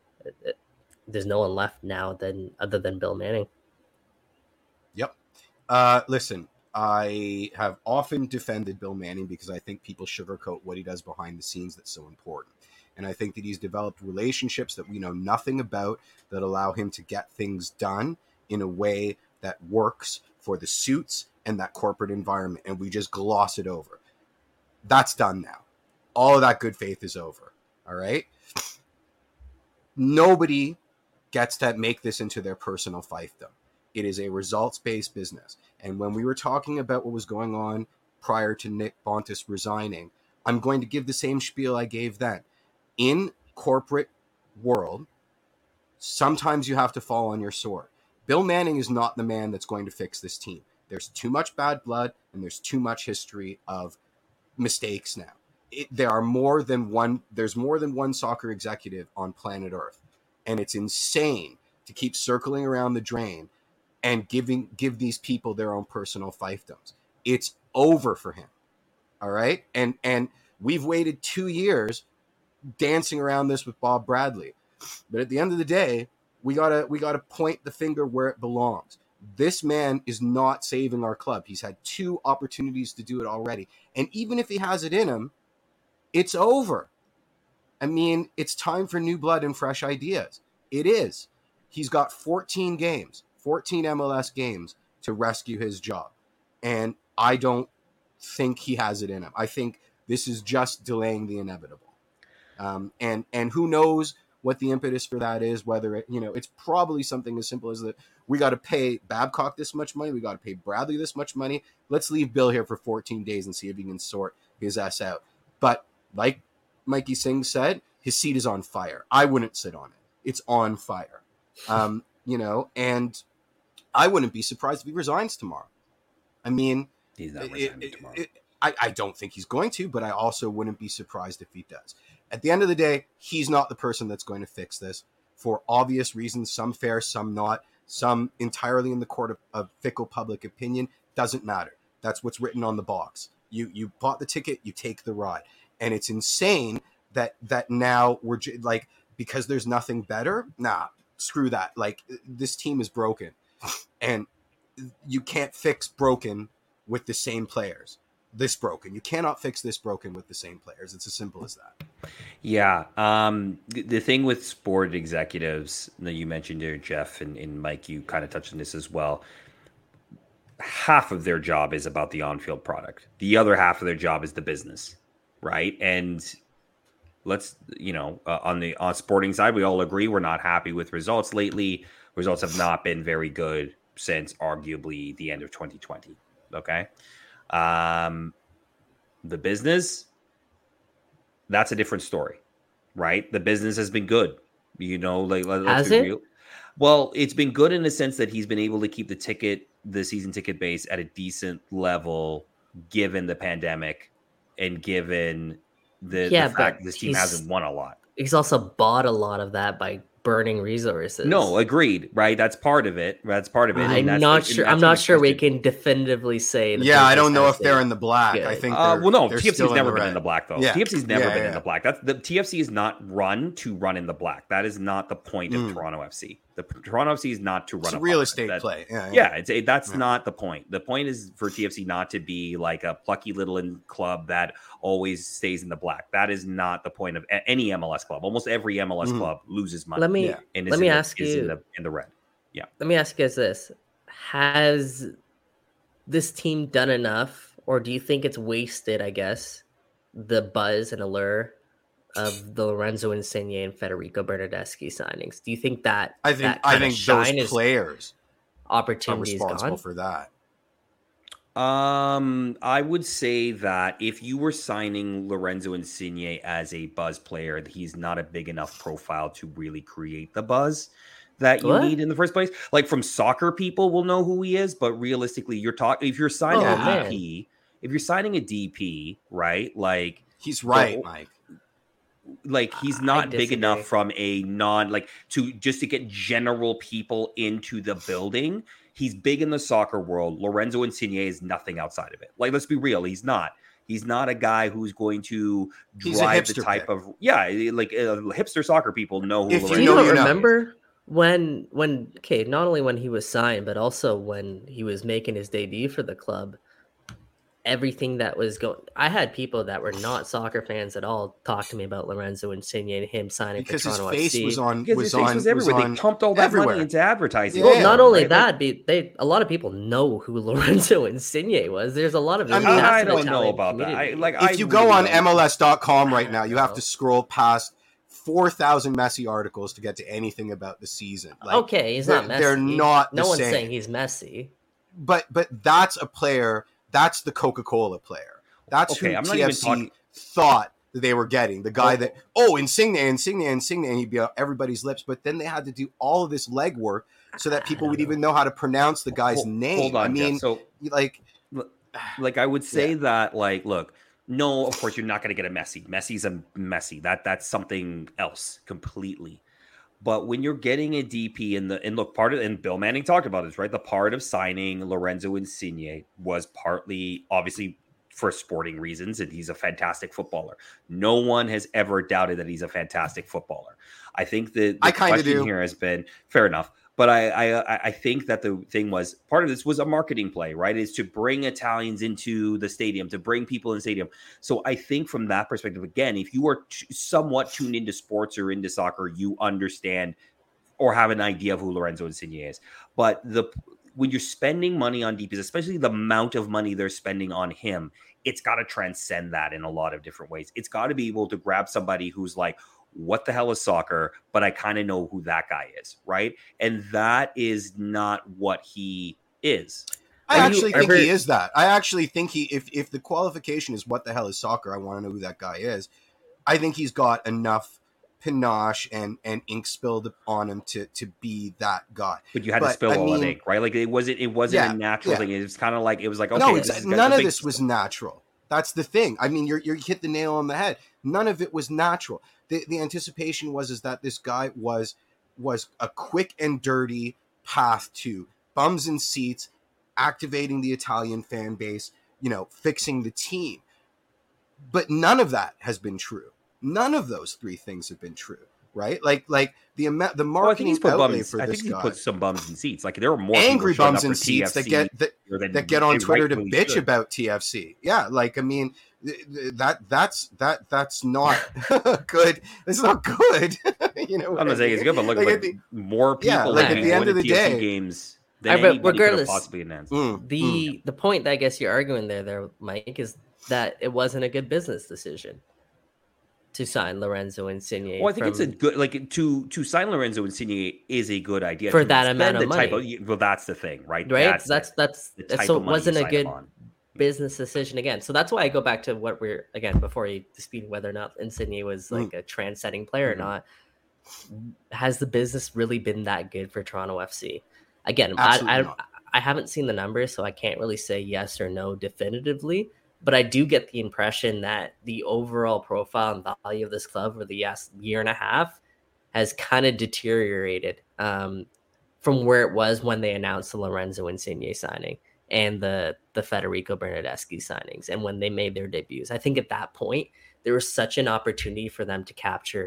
there's no one left now other than Bill Manning. Yep. Listen, I have often defended Bill Manning because I think people sugarcoat what he does behind the scenes that's so important. And I think that he's developed relationships that we know nothing about that allow him to get things done in a way that works for the suits and that corporate environment. And we just gloss it over. That's done now. All of that good faith is over. All right. Nobody gets to make this into their personal fiefdom. It is a results-based business. And when we were talking about what was going on prior to Nick Bontis resigning, I'm going to give the same spiel I gave then. In corporate world, sometimes you have to fall on your sword. Bill Manning is not the man that's going to fix this team. There's too much bad blood and there's too much history of mistakes now. There's more than one soccer executive on planet Earth. And it's insane to keep circling around the drain and give these people their own personal fiefdoms. It's over for him. All right. And we've waited 2 years dancing around this with Bob Bradley. But at the end of the day, we gotta point the finger where it belongs. This man is not saving our club. He's had 2 opportunities to do it already. And even if he has it in him, it's over. I mean, it's time for new blood and fresh ideas. It is. He's got 14 games, 14 MLS games to rescue his job. And I don't think he has it in him. I think this is just delaying the inevitable. And who knows what the impetus for that is, whether it, it's probably something as simple as that we got to pay Babcock this much money, we got to pay Bradley this much money. Let's leave Bill here for 14 days and see if he can sort his ass out. But like Mikey Singh said, his seat is on fire. I wouldn't sit on it. It's on fire. And I wouldn't be surprised if he resigns tomorrow. I mean, he's not resigning tomorrow. I don't think he's going to, but I also wouldn't be surprised if he does. At the end of the day, he's not the person that's going to fix this for obvious reasons, some fair, some not, some entirely in the court of fickle public opinion. Doesn't matter. That's what's written on the box. You bought the ticket, you take the ride. And it's insane that now we're like, because there's nothing better. Nah, screw that. Like, this team is broken and you can't fix broken with the same players. This broken. You cannot fix this broken with the same players. It's as simple as that. Yeah. The thing with sport executives that you mentioned there, Jeff and Mike, you kind of touched on this as well. Half of their job is about the on-field product. The other half of their job is the business, right? And let's, on sporting side, we all agree we're not happy with results lately. Results have not been very good since arguably the end of 2020. Okay. The business, that's a different story, right? The business has been good, let's be real. Well, it's been good in the sense that he's been able to keep the season ticket base at a decent level, given the pandemic and given the fact this team hasn't won a lot. He's also bought a lot of that by burning resources. No, agreed. Right. That's part of it. I'm not sure we can definitively say. I don't know if they're in the black. Good. I think TFC's never been in the black though. Yeah. TFC's never been in the black. TFC is not run in the black. That is not the point of Toronto FC. The Toronto FC is not to run. It's a real estate play. That's not the point. The point is for TFC not to be like a plucky little club that always stays in the black. That is not the point of any MLS club. Almost every MLS club loses money. Let me ask you in the red. Yeah. Let me ask you guys this: has this team done enough, or do you think it's wasted? I guess the buzz and allure of the Lorenzo Insigne and Federico Bernardeschi signings. Do you think that I think those players opportunities are responsible for that? I would say that if you were signing Lorenzo Insigne as a buzz player, he's not a big enough profile to really create the buzz that you need in the first place. Like, from soccer, people will know who he is, but realistically, you're talking if you're signing a DP, right? Like, he's right, Mike. Like, he's not big enough from a to get general people into the building. He's big in the soccer world. Lorenzo Insigne is nothing outside of it. Like, let's be real. He's not a guy who's going to drive the type of, hipster soccer people know who Lorenzo is. Remember when not only when he was signed, but also when he was making his debut for the club, everything that was going, I had people that were not soccer fans at all talk to me about Lorenzo Insigne and him signing because for Toronto FC. His face was everywhere. They pumped all that money into advertising. Well, not only that, a lot of people know who Lorenzo Insigne was. There's a lot of I don't know about that. If you go on MLS.com right now, you have to scroll past 4,000 Messi articles to get to anything about the season. He's not Messi. They're not. No one's saying he's Messi. But that's a player. That's the Coca-Cola player. That's who TFC thought that they were getting. The guy Insigne, and he'd be on everybody's lips. But then they had to do all of this legwork so that people would even know how to pronounce the guy's name. Hold on, I mean, Jeff. I would say that, look, no, of course you're not going to get a Messi. Messi's a Messi. That's something else completely. But when you're getting a DP and Bill Manning talked about this, right? The part of signing Lorenzo Insigne was partly obviously for sporting reasons, and he's a fantastic footballer. No one has ever doubted that he's a fantastic footballer. I think that the question here has been fair enough. But I think that the thing was, part of this was a marketing play, right? Is to bring Italians into the stadium, to bring people in the stadium. So I think from that perspective, again, if you are somewhat tuned into sports or into soccer, you understand or have an idea of who Lorenzo Insigne is. But when you're spending money on DPs, especially the amount of money they're spending on him, it's got to transcend that in a lot of different ways. It's got to be able to grab somebody who's like, what the hell is soccer? But I kind of know who that guy is, right? And that is not what he is. I think he is that. I actually think if the qualification is what the hell is soccer, I want to know who that guy is. I think he's got enough panache and ink spilled on him to be that guy. But you had to spill all that ink, right? Like it wasn't a natural thing. It was kind of like, it was like, okay. No, none of this was natural. That's the thing. I mean, you hit the nail on the head. None of it was natural. The anticipation was that this guy was a quick and dirty path to bums in seats, activating the Italian fan base, fixing the team. But none of that has been true. None of those three things have been true, right? Like the marketing outlay for this guy. I think he put some bums in seats. Like there were more angry bums in seats that get on Twitter to bitch about TFC. Yeah, like I mean. That's not good. It's not good. I'm not saying it's good, but look, like more people. Yeah, like at the end of the day, games. Regardless, possibly the point that I guess you're arguing there, Mike, is that it wasn't a good business decision to sign Lorenzo Insigne. Well, I think it's a good to sign Lorenzo Insigne is a good idea for that amount of money. Well, that's the thing, right? Right. So it wasn't a good business decision again. So that's why I go back to what we're again before you dispute whether or not Insigne was like a trendsetting player or not. Has the business really been that good for Toronto FC? Again, I haven't seen the numbers, so I can't really say yes or no definitively, but I do get the impression that the overall profile and value of this club over the last year and a half has kind of deteriorated from where it was when they announced the Lorenzo Insigne signing and the Federico Bernardeschi signings, and when they made their debuts. I think at that point, there was such an opportunity for them to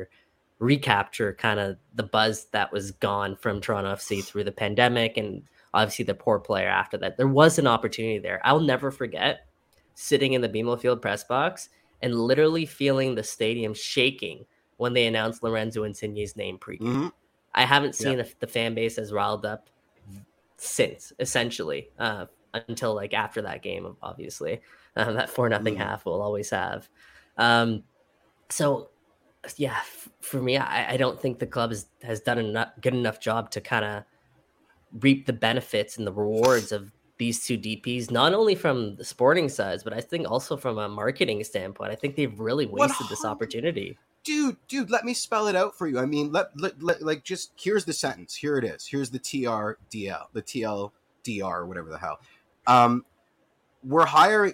recapture kind of the buzz that was gone from Toronto FC through the pandemic and obviously the poor player after that. There was an opportunity there. I'll never forget sitting in the BMO Field press box and literally feeling the stadium shaking when they announced Lorenzo Insigne's name pregame. Mm-hmm. I haven't seen the fan base as riled up since, essentially, until like after that game, obviously, that 4-0 half will always have. For me, I don't think the club has done a good enough job to kind of reap the benefits and the rewards of these two DPs, not only from the sporting sides, but I think also from a marketing standpoint. I think they've really wasted this opportunity. Dude, let me spell it out for you. I mean, here's the sentence. Here it is. Here's the TRDL, the TLDR, or whatever the hell.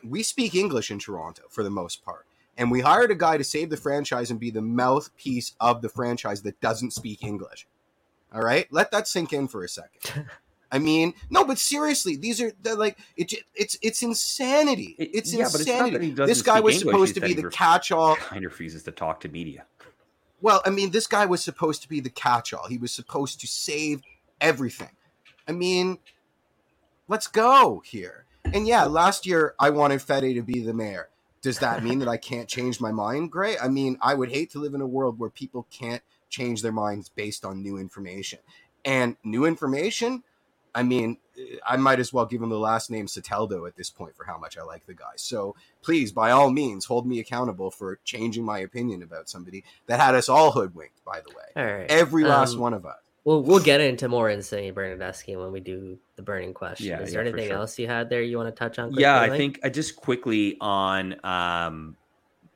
We speak English in Toronto for the most part, and we hired a guy to save the franchise and be the mouthpiece of the franchise that doesn't speak English. All right, let that sink in for a second. I mean, no, but seriously, these are it's insanity. It's insanity. It's this guy was supposed to be the catch-all. Kind of refuses to talk to media. Well, I mean, this guy was supposed to be the catch-all. He was supposed to save everything. I mean, let's go here. And yeah, last year I wanted Fede to be the mayor. Does that mean that I can't change my mind, Gray? I mean, I would hate to live in a world where people can't change their minds based on new information. And new information, I mean, I might as well give him the last name Soteldo at this point for how much I like the guy. So please, by all means, hold me accountable for changing my opinion about somebody that had us all hoodwinked, by the way. All right. Every last one of us. Well, we'll get into more Insigne Bernardeschi when we do the burning question. Yeah, is there anything else you had there you want to touch on quickly? Yeah, I think just quickly on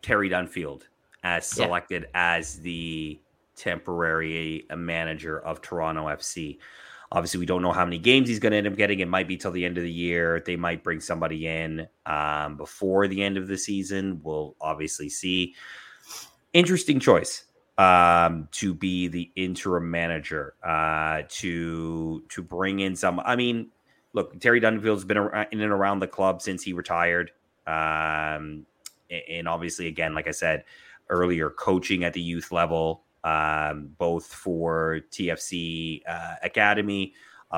Terry Dunfield as selected as the temporary manager of Toronto FC. Obviously, we don't know how many games he's going to end up getting. It might be till the end of the year. They might bring somebody in before the end of the season. We'll obviously see. Interesting choice. to be the interim manager, to bring in some. I mean, look, Terry Dunfield's been in and around the club since he retired. And obviously, again, like I said earlier, coaching at the youth level, both for TFC Academy,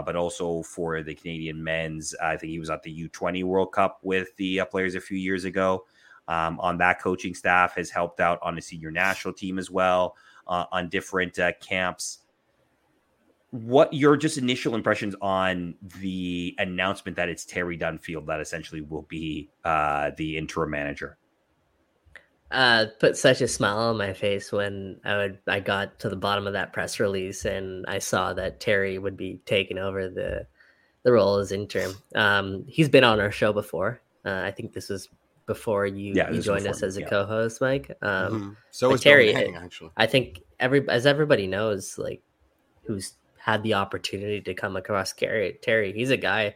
but also for the Canadian men's. I think he was at the U20 World Cup with the players a few years ago. On that coaching staff, has helped out on the senior national team as well, on different camps. What your just initial impressions on the announcement that it's Terry Dunfield that essentially will be the interim manager? Put such a smile on my face when I got to the bottom of that press release and I saw that Terry would be taking over the role as interim. He's been on our show before. I think this was before you joined us as a co-host, Mike. Mm-hmm. So is Terry. Bill Manning, actually. I think everybody knows, like, who's had the opportunity to come across Terry. He's a guy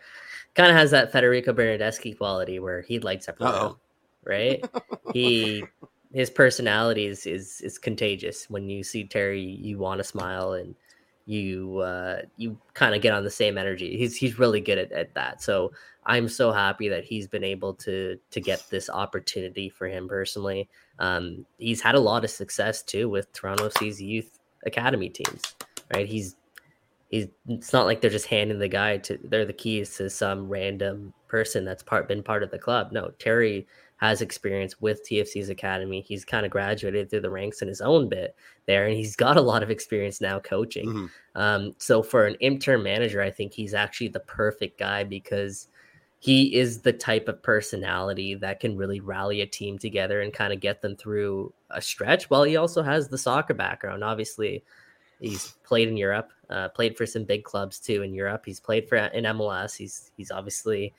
kind of has that Federico Bernardeschi quality where he likes everyone, right? His personality is contagious. When you see Terry, you want to smile and you kind of get on the same energy. He's really good at that. So I'm so happy that he's been able to get this opportunity for him personally. He's had a lot of success too with Toronto FC's youth academy teams, right? It's not like they're just handing the guy they're the keys to some random person that's been part of the club. No, Terry has experience with TFC's academy. He's kind of graduated through the ranks in his own bit there, and he's got a lot of experience now coaching. Mm-hmm. So for an interim manager, I think he's actually the perfect guy because he is the type of personality that can really rally a team together and kind of get them through a stretch. Well, he also has the soccer background. Obviously, he's played in Europe, played for some big clubs too in Europe. He's played for in MLS. He's obviously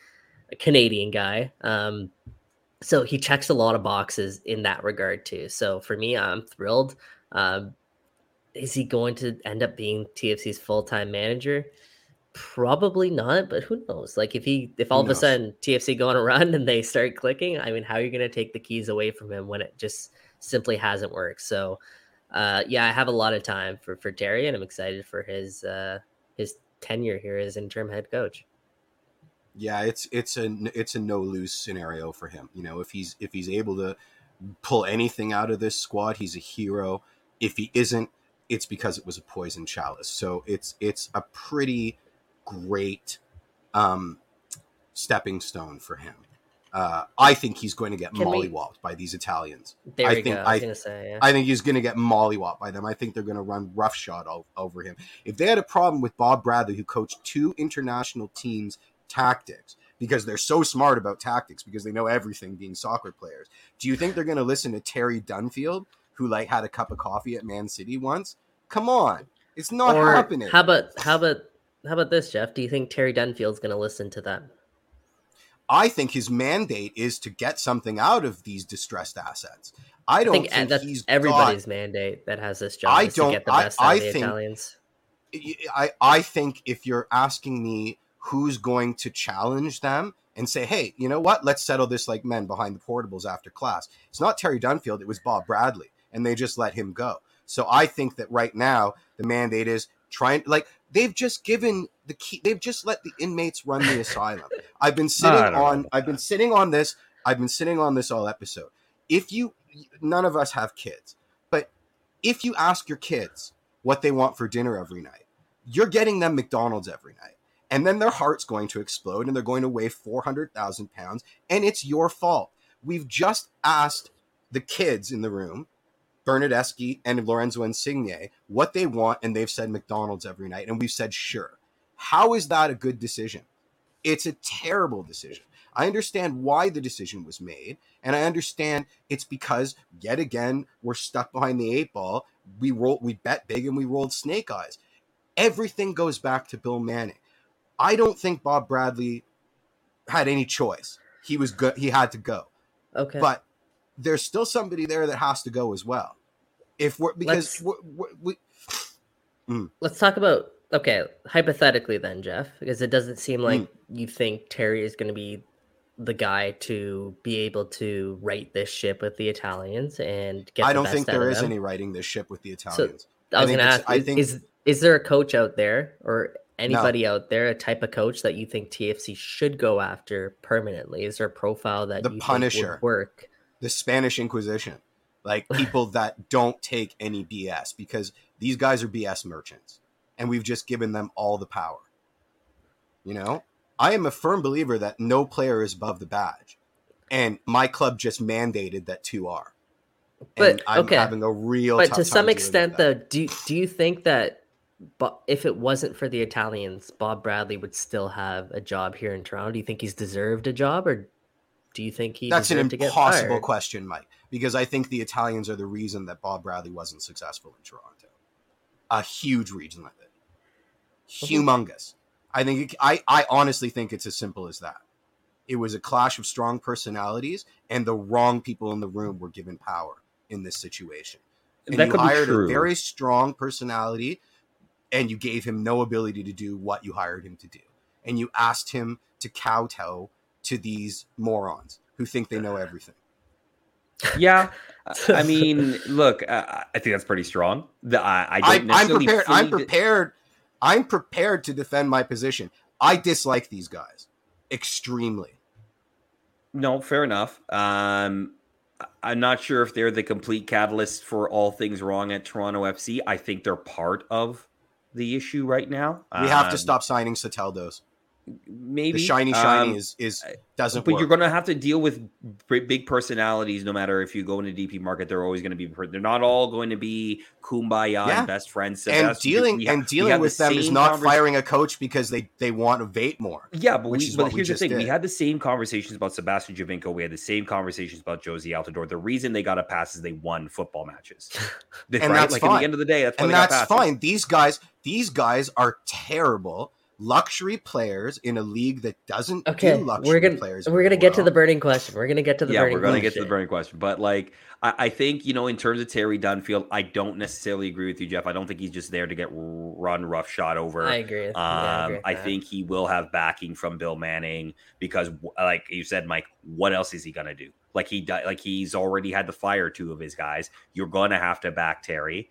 a Canadian guy. So he checks a lot of boxes in that regard too. So for me, I'm thrilled. Is he going to end up being TFC's full-time manager? Probably not, but who knows? Like if all of a sudden TFC go on a run and they start clicking, I mean, how are you going to take the keys away from him when it just simply hasn't worked? So I have a lot of time for Terry, and I'm excited for his tenure here as interim head coach. Yeah, it's a no lose scenario for him. You know, if he's able to pull anything out of this squad, he's a hero. If he isn't, it's because it was a poison chalice. So it's a pretty great stepping stone for him. I think he's going to get mollywopped by these Italians. I think he's going to get mollywopped by them. I think they're going to run roughshod over him. If they had a problem with Bob Bradley, who coached two international teams' tactics, because they're so smart about tactics, because they know everything being soccer players, do you think they're going to listen to Terry Dunfield, who had a cup of coffee at Man City once? Come on. It's not happening. How about this, Jeff? Do you think Terry Dunfield's going to listen to them? I think his mandate is to get something out of these distressed assets. I think that's he's everybody's mandate that has this job. Italians. I think if you're asking me who's going to challenge them and say, hey, you know what? Let's settle this like men behind the portables after class. It's not Terry Dunfield. It was Bob Bradley, and they just let him go. So I think that right now the mandate is trying, like, they've just given the key. They've just let the inmates run the asylum. I've been sitting on this all episode. None of us have kids, but if you ask your kids what they want for dinner every night, you're getting them McDonald's every night. And then their heart's going to explode and they're going to weigh 400,000 pounds. And it's your fault. We've just asked the kids in the room, Bernardeschi and Lorenzo Insigne, what they want, and they've said McDonald's every night, and we've said sure. How is that a good decision? It's a terrible decision. I understand why the decision was made, and I understand it's because, yet again, we're stuck behind the eight ball. We bet big and we rolled snake eyes. Everything goes back to Bill Manning. I don't think Bob Bradley had any choice. He was good. He had to go. Okay. But there's still somebody there that has to go as well. Let's talk about, hypothetically then, Jeff, because it doesn't seem like you think Terry is going to be the guy to be able to right this ship with the Italians and get. I don't think there is any righting this ship with the Italians. So, I was going to ask, is there a coach out there or anybody out there, a type of coach that you think TFC should go after permanently? Is there a profile that the Punisher would work? The Spanish Inquisition, like people that don't take any BS, because these guys are BS merchants and we've just given them all the power. You know, I am a firm believer that no player is above the badge, and my club just mandated that two are. But and I'm having a real tough time to some extent, though, do you think that if it wasn't for the Italians, Bob Bradley would still have a job here in Toronto? Do you think he's deserved a job, or do you think he That's an impossible question, Mike, because I think the Italians are the reason that Bob Bradley wasn't successful in Toronto. A huge reason of it. Humongous. I think I honestly think it's as simple as that. It was a clash of strong personalities, and the wrong people in the room were given power in this situation. And that you hired a very strong personality, and you gave him no ability to do what you hired him to do. And you asked him to kowtow to these morons who think they know everything. Yeah. I mean, look, I think that's pretty strong. I'm prepared to defend my position. I dislike these guys extremely. No, fair enough. I'm not sure if they're the complete catalyst for all things wrong at Toronto FC. I think they're part of the issue right now. We have to stop signing Soteldos. Maybe the shiny doesn't. But work. You're going to have to deal with big personalities, no matter if you go in a DP market. They're always going to be. They're not all going to be kumbaya and best friends. So and dealing with them is not firing a coach because they want to vate more. Yeah, but here's the thing: we had the same conversations about Sebastian Jovinko. We had the same conversations about Jose Altidore. The reason they got a pass is they won football matches, and right? That's like fine. At the end of the day, that's why and that's fine. These guys are terrible. Luxury players in a league that doesn't do luxury players. We're going to get to the burning question. But like, I think, you know, in terms of Terry Dunfield, I don't necessarily agree with you, Jeff. I don't think he's just there to get run roughshod over. I agree. I think he will have backing from Bill Manning because, like you said, Mike, what else is he going to do? Like he's already had to fire two of his guys. You're going to have to back Terry.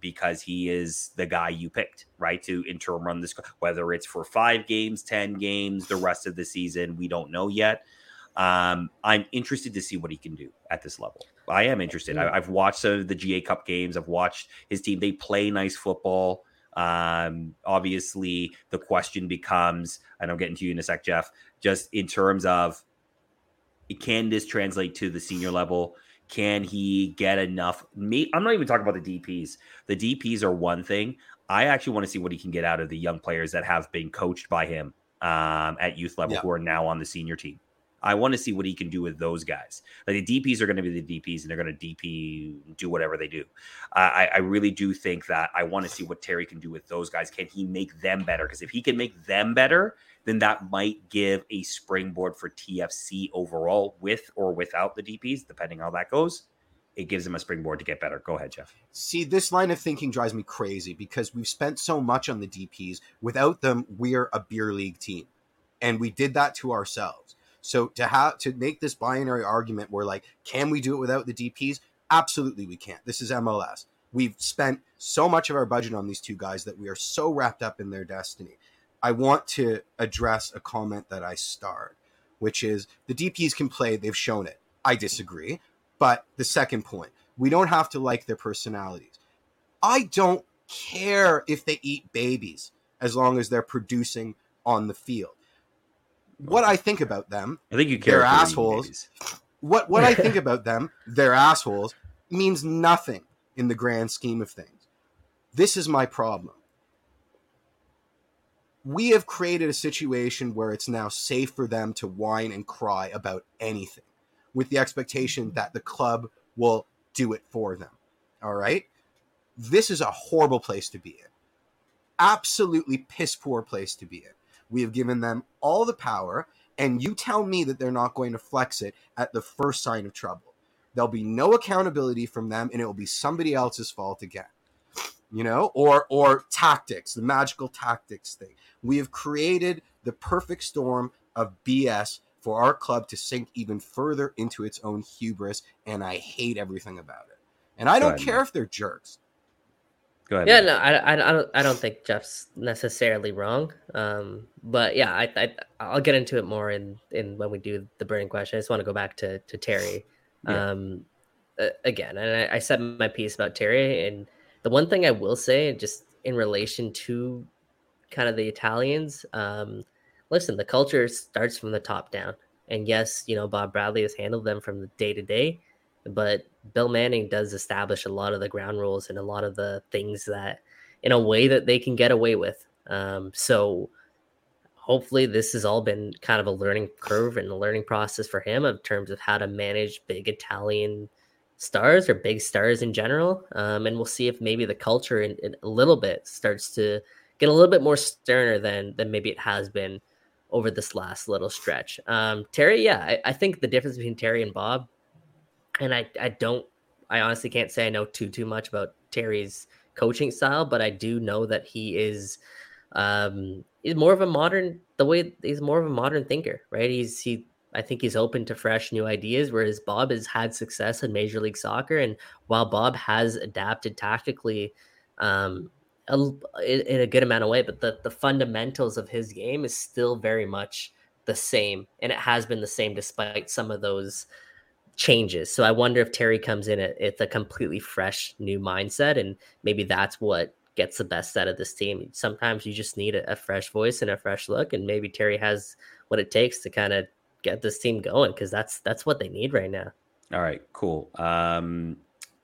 Because he is the guy you picked, right, to interim run this, whether it's for 5 games, 10 games, the rest of the season, we don't know yet. I'm interested to see what he can do at this level. I am interested. I've watched some of the GA Cup games. I've watched his team. They play nice football. Obviously, the question becomes, and I'm getting to you in a sec, Jeff, just in terms of, can this translate to the senior level? Can he get enough? I'm not even talking about the DPs. The DPs are one thing. I actually want to see what he can get out of the young players that have been coached by him at youth level who are now on the senior team. I want to see what he can do with those guys. Like the DPs are going to be the DPs, and they're going to do whatever they do. I really do think that I want to see what Terry can do with those guys. Can he make them better? Because if he can make them better, then that might give a springboard for TFC overall, with or without the DPs, depending how that goes. It gives them a springboard to get better. Go ahead, Jeff. See, this line of thinking drives me crazy because we've spent so much on the DPs. Without them, we're a beer league team, and we did that to ourselves. So to make this binary argument where, like, can we do it without the DPs? Absolutely we can't. This is MLS. We've spent so much of our budget on these two guys that we are so wrapped up in their destiny. I want to address a comment that I starred, which is the DPs can play. They've shown it. I disagree. But the second point, we don't have to like their personalities. I don't care if they eat babies as long as they're producing on the field. What I think about them, I think you care. They're assholes. What I think about them, they're assholes, means nothing in the grand scheme of things. This is my problem. We have created a situation where it's now safe for them to whine and cry about anything with the expectation that the club will do it for them. All right? This is a horrible place to be in. Absolutely piss poor place to be in. We have given them all the power, and you tell me that they're not going to flex it at the first sign of trouble. There'll be no accountability from them, and it will be somebody else's fault again. You know, or tactics, the magical tactics thing. We have created the perfect storm of BS for our club to sink even further into its own hubris, and I hate everything about it. And I don't care if they're jerks. Go ahead. Yeah, no, I don't think Jeff's necessarily wrong. But yeah, I'll get into it more in when we do the burning question. I just want to go back to Terry. Yeah. Again, and I said my piece about Terry, and the one thing I will say, just in relation to kind of the Italians, listen, the culture starts from the top down, and yes, you know, Bob Bradley has handled them from the day to day, but Bill Manning does establish a lot of the ground rules and a lot of the things that, in a way, that they can get away with. So hopefully this has all been kind of a learning curve and a learning process for him in terms of how to manage big Italian stars or big stars in general. And we'll see if maybe the culture in a little bit starts to get a little bit more sterner than maybe it has been over this last little stretch. Terry, yeah, I think the difference between Terry and Bob, and I honestly can't say I know too much about Terry's coaching style, but I do know that he is he's more of a modern thinker, right? I think he's open to fresh new ideas, whereas Bob has had success in Major League Soccer. And while Bob has adapted tactically in a good amount of way, but the fundamentals of his game is still very much the same. And it has been the same despite some of those changes. So I wonder if Terry comes in at a completely fresh new mindset, and maybe that's what gets the best out of this team. Sometimes you just need a fresh voice and a fresh look, and maybe Terry has what it takes to kind of get this team going, because that's what they need right now. All right, cool.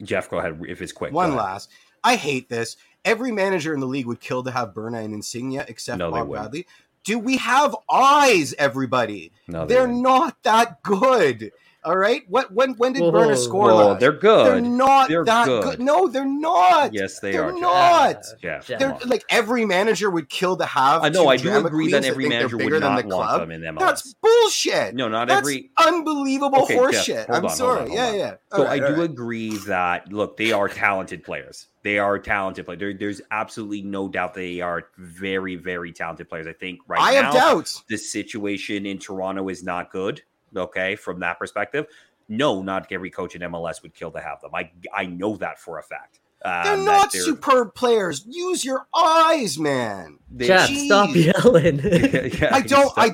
Jeff, go ahead if it's quick. One last. I hate this. Every manager in the league would kill to have Berna and Insigne, except Bob Bradley. Do we have eyes, everybody? No, they're not that good. All right. When did Berna score last? They're good. They're not that good. No, they're not. Yes, they're not. Yeah. They're like, every manager would kill to have. I know. I do agree that every manager would not want them in MLS. That's bullshit. No, not every. Unbelievable horseshit. I'm sorry. Yeah, yeah. So I do agree that, look, they are talented players. They are talented players. There's absolutely no doubt they are very, very talented players. I think right now I have doubts. The situation in Toronto is not good. Okay, from that perspective, no, not every coach in MLS would kill to have them. I know that for a fact. They're not superb players. Use your eyes, man. Jeff, stop yelling. I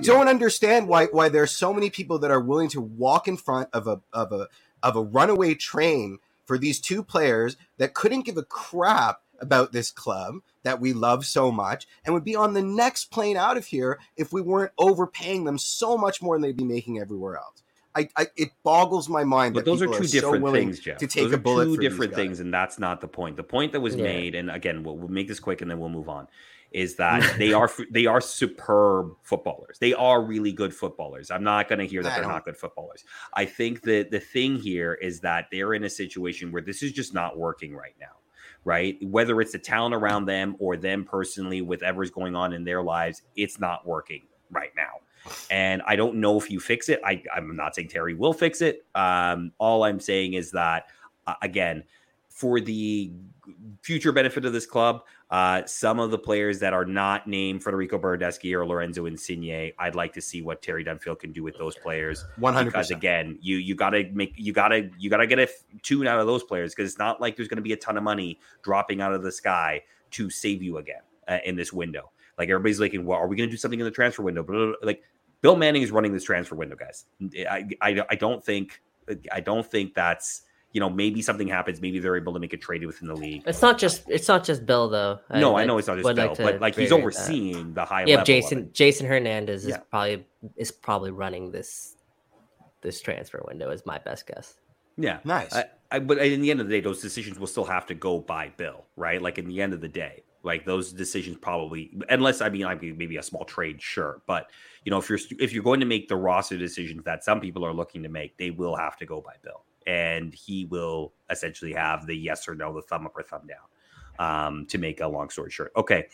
don't understand why there's so many people that are willing to walk in front of a runaway train for these two players that couldn't give a crap about this club that we love so much, and would be on the next plane out of here if we weren't overpaying them so much more than they'd be making everywhere else. It boggles my mind. But those are two different things, Jeff. Those are two different things, and that's not the point. The point that was made, and again, we'll make this quick and then we'll move on, is that they are superb footballers. They are really good footballers. I'm not going to hear that they're not good footballers. I think that the thing here is that they're in a situation where this is just not working right now. Right? Whether it's the talent around them or them personally, whatever's going on in their lives, it's not working right now. And I don't know if you fix it. I'm not saying Terry will fix it. All I'm saying is that, again, for the future benefit of this club, some of the players that are not named Federico Bernardeschi or Lorenzo Insigne, I'd like to see what Terry Dunfield can do with those players. 100%. Because again, you gotta get a tune out of those players, because it's not like there's going to be a ton of money dropping out of the sky to save you again in this window. Like, everybody's like, well, are we going to do something in the transfer window? Blah, blah, blah. Like, Bill Manning is running this transfer window, guys. I don't think that's. You know, maybe something happens. Maybe they're able to make a trade within the league. It's not just Bill, though. No, I know it's not just Bill, but he's overseeing the high level. Yeah, Jason Hernandez is probably running this transfer window, is my best guess. Yeah, nice. But in the end of the day, those decisions will still have to go by Bill, right? Like, in the end of the day, like, those decisions probably, unless maybe a small trade, sure. But you know, if you're going to make the roster decisions that some people are looking to make, they will have to go by Bill. And he will essentially have the yes or no, the thumb up or thumb down, to make a long story short. Okay.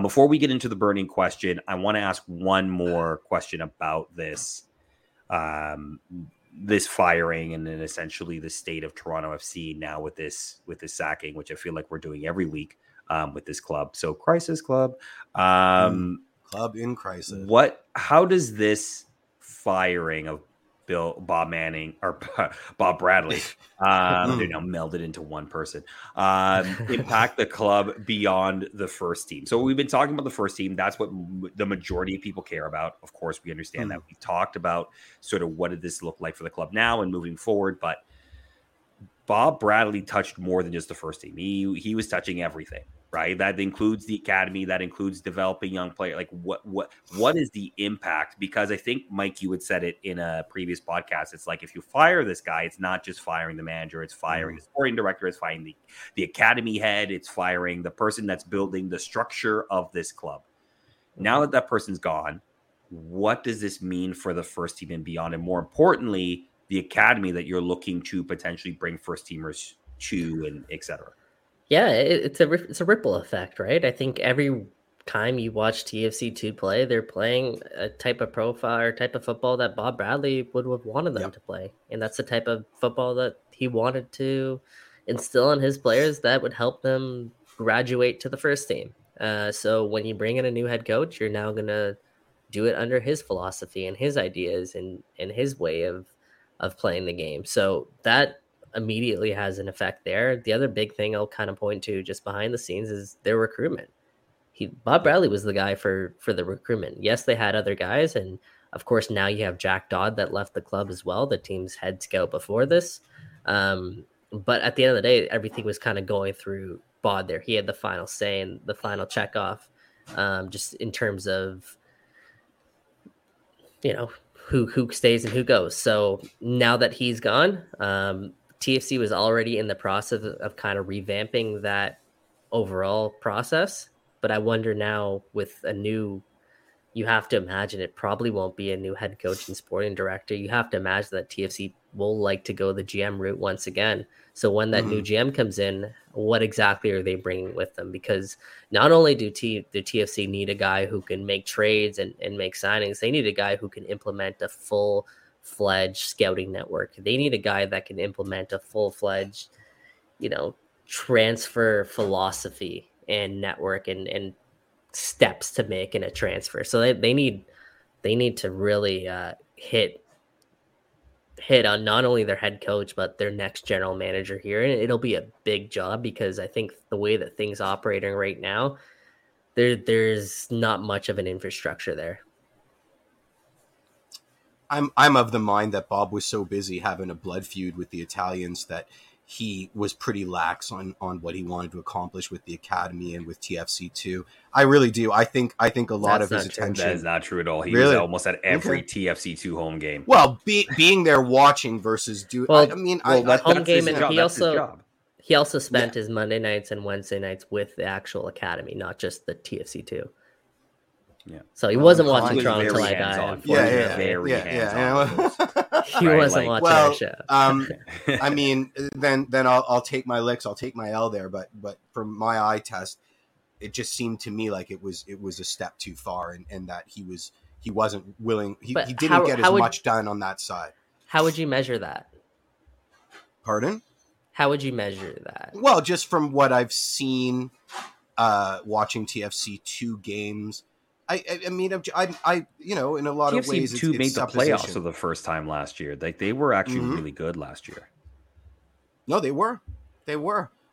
Before we get into the burning question, I want to ask one more question about this firing, and then essentially the state of Toronto FC now with this sacking, which I feel like we're doing every week, with this club. So, crisis club, club in crisis. How does this firing of Bob Bradley, you know, melded into one person, impact the club beyond the first team. So we've been talking about the first team. That's what the majority of people care about. Of course, we understand that. We talked about sort of what did this look like for the club now and moving forward. But Bob Bradley touched more than just the first team. He was touching everything, right? That includes the academy. That includes developing young players. Like what is the impact? Because I think, Mike, you had said it in a previous podcast. It's like, if you fire this guy, it's not just firing the manager. It's firing the sporting director. It's firing the academy head. It's firing the person that's building the structure of this club. Now that that person's gone, what does this mean for the first team and beyond? And more importantly, the academy that you're looking to potentially bring first teamers to, and et cetera. Yeah, it's a ripple effect, right? I think every time you watch TFC2 play, they're playing a type of profile or type of football that Bob Bradley would have wanted them to play. And that's the type of football that he wanted to instill in his players that would help them graduate to the first team. So when you bring in a new head coach, you're now going to do it under his philosophy and his ideas and his way of playing the game. So that immediately has an effect there. The other big thing I'll kind of point to just behind the scenes is their recruitment. Bob Bradley was the guy for the recruitment. Yes, they had other guys. And of course, now you have Jack Dodd that left the club as well, the team's head scout before this. But at the end of the day, everything was kind of going through Bod there. He had the final say and the final check off, just in terms of, you know, who stays and who goes. So now that he's gone, TFC was already in the process of kind of revamping that overall process. But I wonder now with a new, you have to imagine it probably won't be a new head coach and sporting director. You have to imagine that TFC will like to go the GM route once again. So when that new GM comes in, what exactly are they bringing with them? Because not only do the TFC need a guy who can make trades and make signings, they need a guy who can implement a full fledged scouting network. They need a guy that can implement a full fledged, you know, transfer philosophy and network and steps to make in a transfer. So they need to really hit on not only their head coach, but their next general manager here. And it'll be a big job because I think the way that things are operating right now, there's not much of an infrastructure there. I'm of the mind that Bob was so busy having a blood feud with the Italians that he was pretty lax on what he wanted to accomplish with the academy and with TFC2. I really do. I think a lot of his attention. That is not true at all. He was almost at every TFC2 home game. Well, being there watching versus doing. Well, home game, and he also spent his Monday nights and Wednesday nights with the actual academy, not just the TFC2. Yeah. So he wasn't watching Toronto till I died. Yeah. He wasn't watching our show. I mean, then I'll take my licks. I'll take my L there. But from my eye test, it just seemed to me like it was a step too far, and that he wasn't willing. He didn't get as much done on that side. How would you measure that? Pardon? How would you measure that? Well, just from what I've seen, watching TFC2 games. I mean, you know, in a lot of ways, TFC2 made the playoffs for the first time last year. Like they were actually really good last year. No, they were.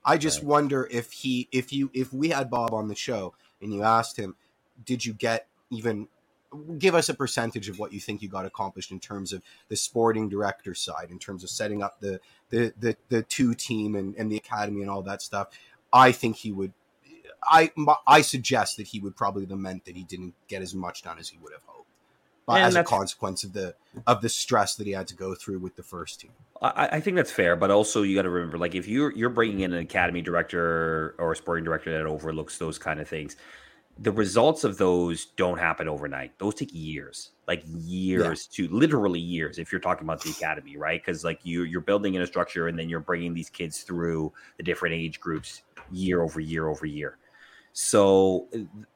I just wonder if we had Bob on the show and you asked him, did you get even give us a percentage of what you think you got accomplished in terms of the sporting director side, in terms of setting up the two team and the academy and all that stuff? I think he would. I suggest that he would probably lament that he didn't get as much done as he would have hoped, but as a consequence of the stress that he had to go through with the first team. I think that's fair, but also you got to remember, like if you're bringing in an academy director or a sporting director that overlooks those kind of things, the results of those don't happen overnight. Those take years, to literally years. If you're talking about the academy, right? Cause like you're building in a structure and then you're bringing these kids through the different age groups year over year over year. So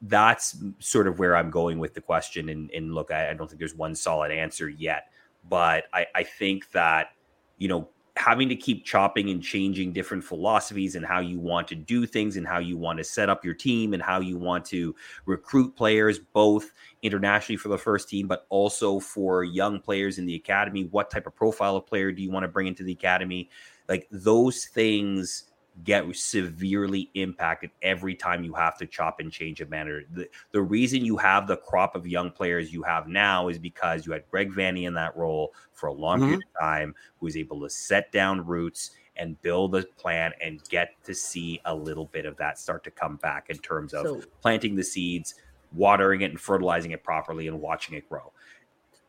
that's sort of where I'm going with the question. And look, I don't think there's one solid answer yet, but I think that, you know, having to keep chopping and changing different philosophies and how you want to do things and how you want to set up your team and how you want to recruit players, both internationally for the first team, but also for young players in the academy. What type of profile of player do you want to bring into the academy? Like, those things get severely impacted every time you have to chop and change a manager. The reason you have the crop of young players you have now is because you had Greg Vanney in that role for a long period of time, who was able to set down roots and build a plan and get to see a little bit of that start to come back in terms of planting the seeds, watering it and fertilizing it properly and watching it grow.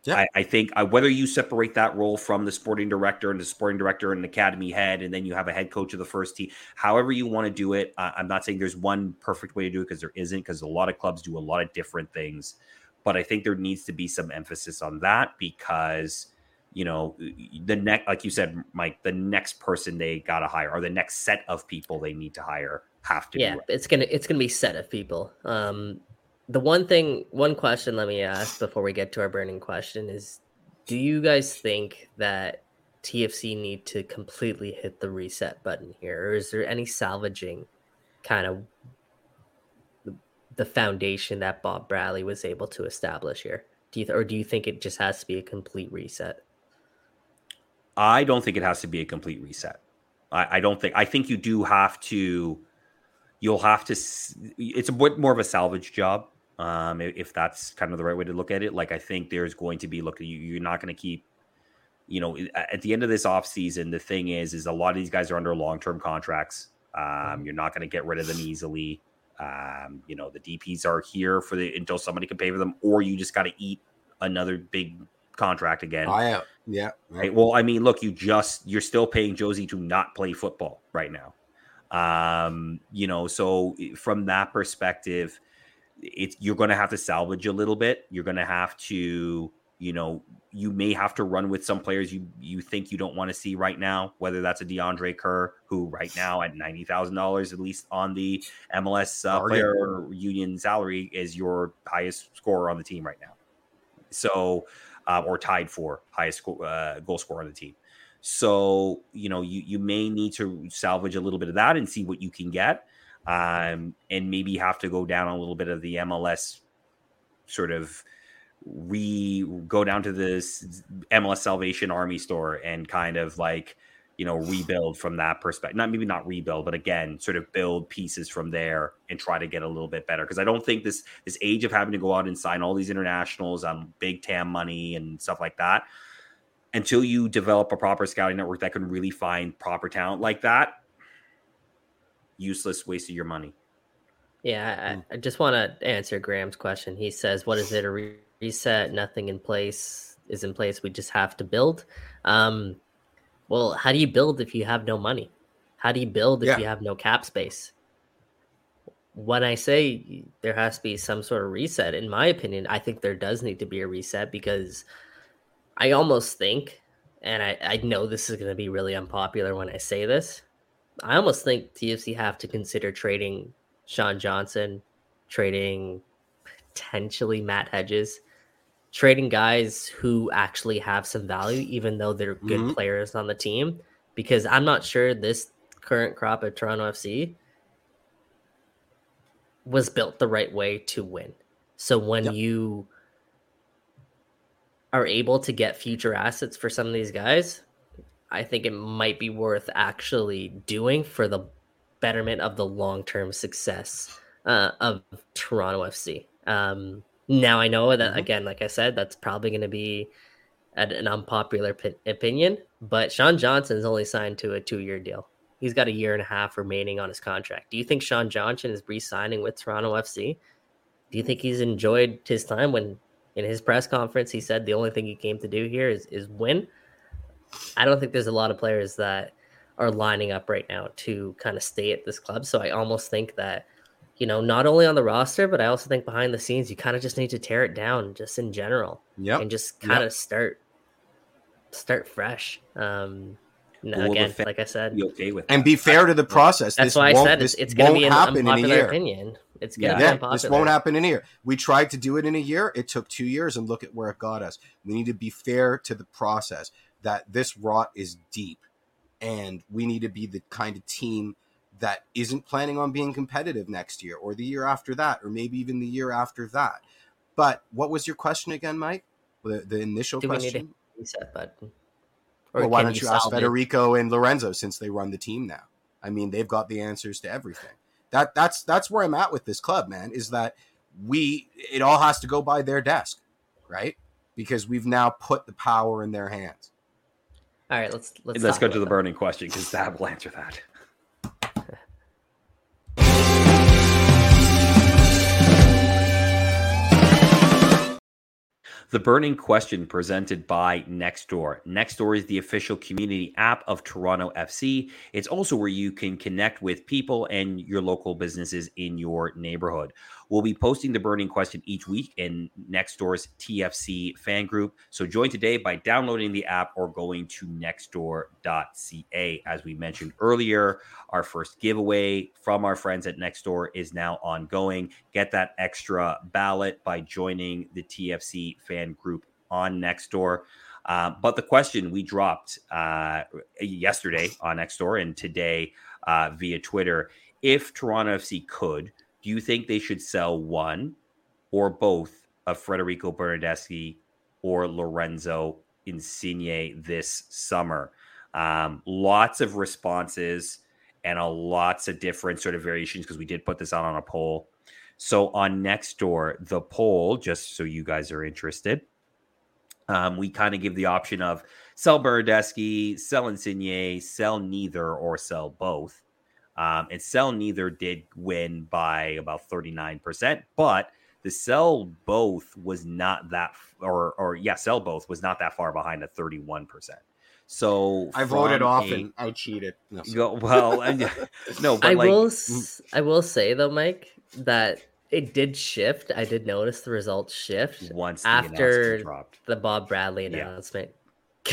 Yeah. I think whether you separate that role from the sporting director and an academy head, and then you have a head coach of the first team, however you want to do it. I'm not saying there's one perfect way to do it, because there isn't, because a lot of clubs do a lot of different things. But I think there needs to be some emphasis on that, because, you know, like you said, Mike, the next person they got to hire, or the next set of people they need to hire, have to. Yeah, do it. It's gonna be set of people. The one question let me ask before we get to our burning question is, do you guys think that TFC need to completely hit the reset button here? Or is there any salvaging kind of the foundation that Bob Bradley was able to establish here? Do you think it just has to be a complete reset? I don't think it has to be a complete reset. I think you do have to, it's a bit more of a salvage job. If that's kind of the right way to look at it. Like, I think there's going to be, look, you're not going to keep, you know, at the end of this offseason, the thing is a lot of these guys are under long-term contracts. You're not going to get rid of them easily. You know, the DPs are here until somebody can pay for them, or you just got to eat another big contract again. Yeah. Right? Well, I mean, look, you're still paying Josie to not play football right now. You know, so from that perspective, you're going to have to salvage a little bit. You're going to have to, you know, you may have to run with some players you think you don't want to see right now, whether that's a DeAndre Kerr, who right now at $90,000, at least on the MLS player union salary, is your highest scorer on the team right now. So, or tied for highest goal scorer on the team. So, you know, you may need to salvage a little bit of that and see what you can get, and maybe have to go down a little bit of the MLS sort of go down to this MLS Salvation Army store and kind of like, you know, rebuild from that perspective. Maybe not rebuild, but again, sort of build pieces from there and try to get a little bit better. Because I don't think this age of having to go out and sign all these internationals on big TAM money and stuff like that, until you develop a proper scouting network that can really find proper talent like that, useless waste of your money. Yeah, I just want to answer Graham's question. He says, what is it, a reset? Nothing in place is in place. We just have to build. Well, how do you build if you have no money? How do you build if you have no cap space? When I say there has to be some sort of reset, in my opinion, I think there does need to be a reset, because I almost think, and I know this is going to be really unpopular when I say this, I almost think TFC have to consider trading Sean Johnson, trading potentially Matt Hedges, trading guys who actually have some value, even though they're good players on the team, because I'm not sure this current crop at Toronto FC was built the right way to win. So when you are able to get future assets for some of these guys, I think it might be worth actually doing for the betterment of the long-term success of Toronto FC. Now I know that, again, like I said, that's probably going to be an unpopular opinion, but Sean Johnson is only signed to a 2-year deal. He's got a 1.5 years remaining on his contract. Do you think Sean Johnson is re-signing with Toronto FC? Do you think he's enjoyed his time when, in his press conference, he said the only thing he came to do here is win? I don't think there's a lot of players that are lining up right now to kind of stay at this club. So I almost think that, you know, not only on the roster, but I also think behind the scenes, you kind of just need to tear it down just in general and just kind of start fresh. Like I said, and be fair to the process. That's why I said it's going to be an unpopular opinion. It's going to be impossible. This won't happen in a year. We tried to do it in a year. It took 2 years, and look at where it got us. We need to be fair to the process, that this rot is deep. And we need to be the kind of team that isn't planning on being competitive next year or the year after that, or maybe even the year after that. But what was your question again, Mike? The initial question? Do we need a reset button? Or well, why don't you ask Federico and Lorenzo, since they run the team now? I mean, they've got the answers to everything. That's where I'm at with this club, man, is that it all has to go by their desk, right? Because we've now put the power in their hands. All right, let's go to the burning question, because that will answer that. The burning question presented by Nextdoor. Nextdoor is the official community app of Toronto FC. It's also where you can connect with people and your local businesses in your neighborhood. We'll be posting the burning question each week in Nextdoor's TFC fan group. So join today by downloading the app or going to nextdoor.ca. As we mentioned earlier, our first giveaway from our friends at Nextdoor is now ongoing. Get that extra ballot by joining the TFC fan group on Nextdoor. But the question we dropped yesterday on Nextdoor and today via Twitter, if Toronto FC could, do you think they should sell one or both of Federico Bernardeschi or Lorenzo Insigne this summer? Lots of responses and lots of different sort of variations, because we did put this out on a poll. So on Nextdoor, the poll, just so you guys are interested, we kind of give the option of sell Bernardeschi, sell Insigne, sell neither, or sell both. And sell neither did win by about 39%, but the sell both was not that, sell both was not that far behind at 31%. So I voted often. I cheated. I will say though, Mike, that it did shift. I did notice the results shift once after the Bob Bradley announcement.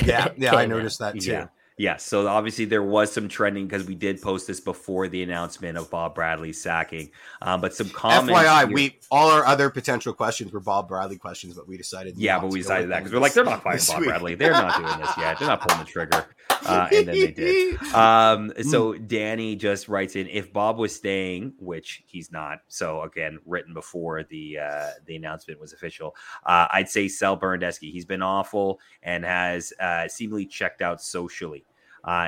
I noticed that too. Yeah. So obviously there was some trending, because we did post this before the announcement of Bob Bradley sacking. But some comments. FYI, all our other potential questions were Bob Bradley questions, but we decided. Yeah, but we decided that because we're like, they're not firing Bob Bradley. They're not doing this yet. They're not pulling the trigger. And then they did. So Danny just writes in, if Bob was staying, which he's not. So again, written before the announcement was official. I'd say sell Bernardeschi. He's been awful and has seemingly checked out socially.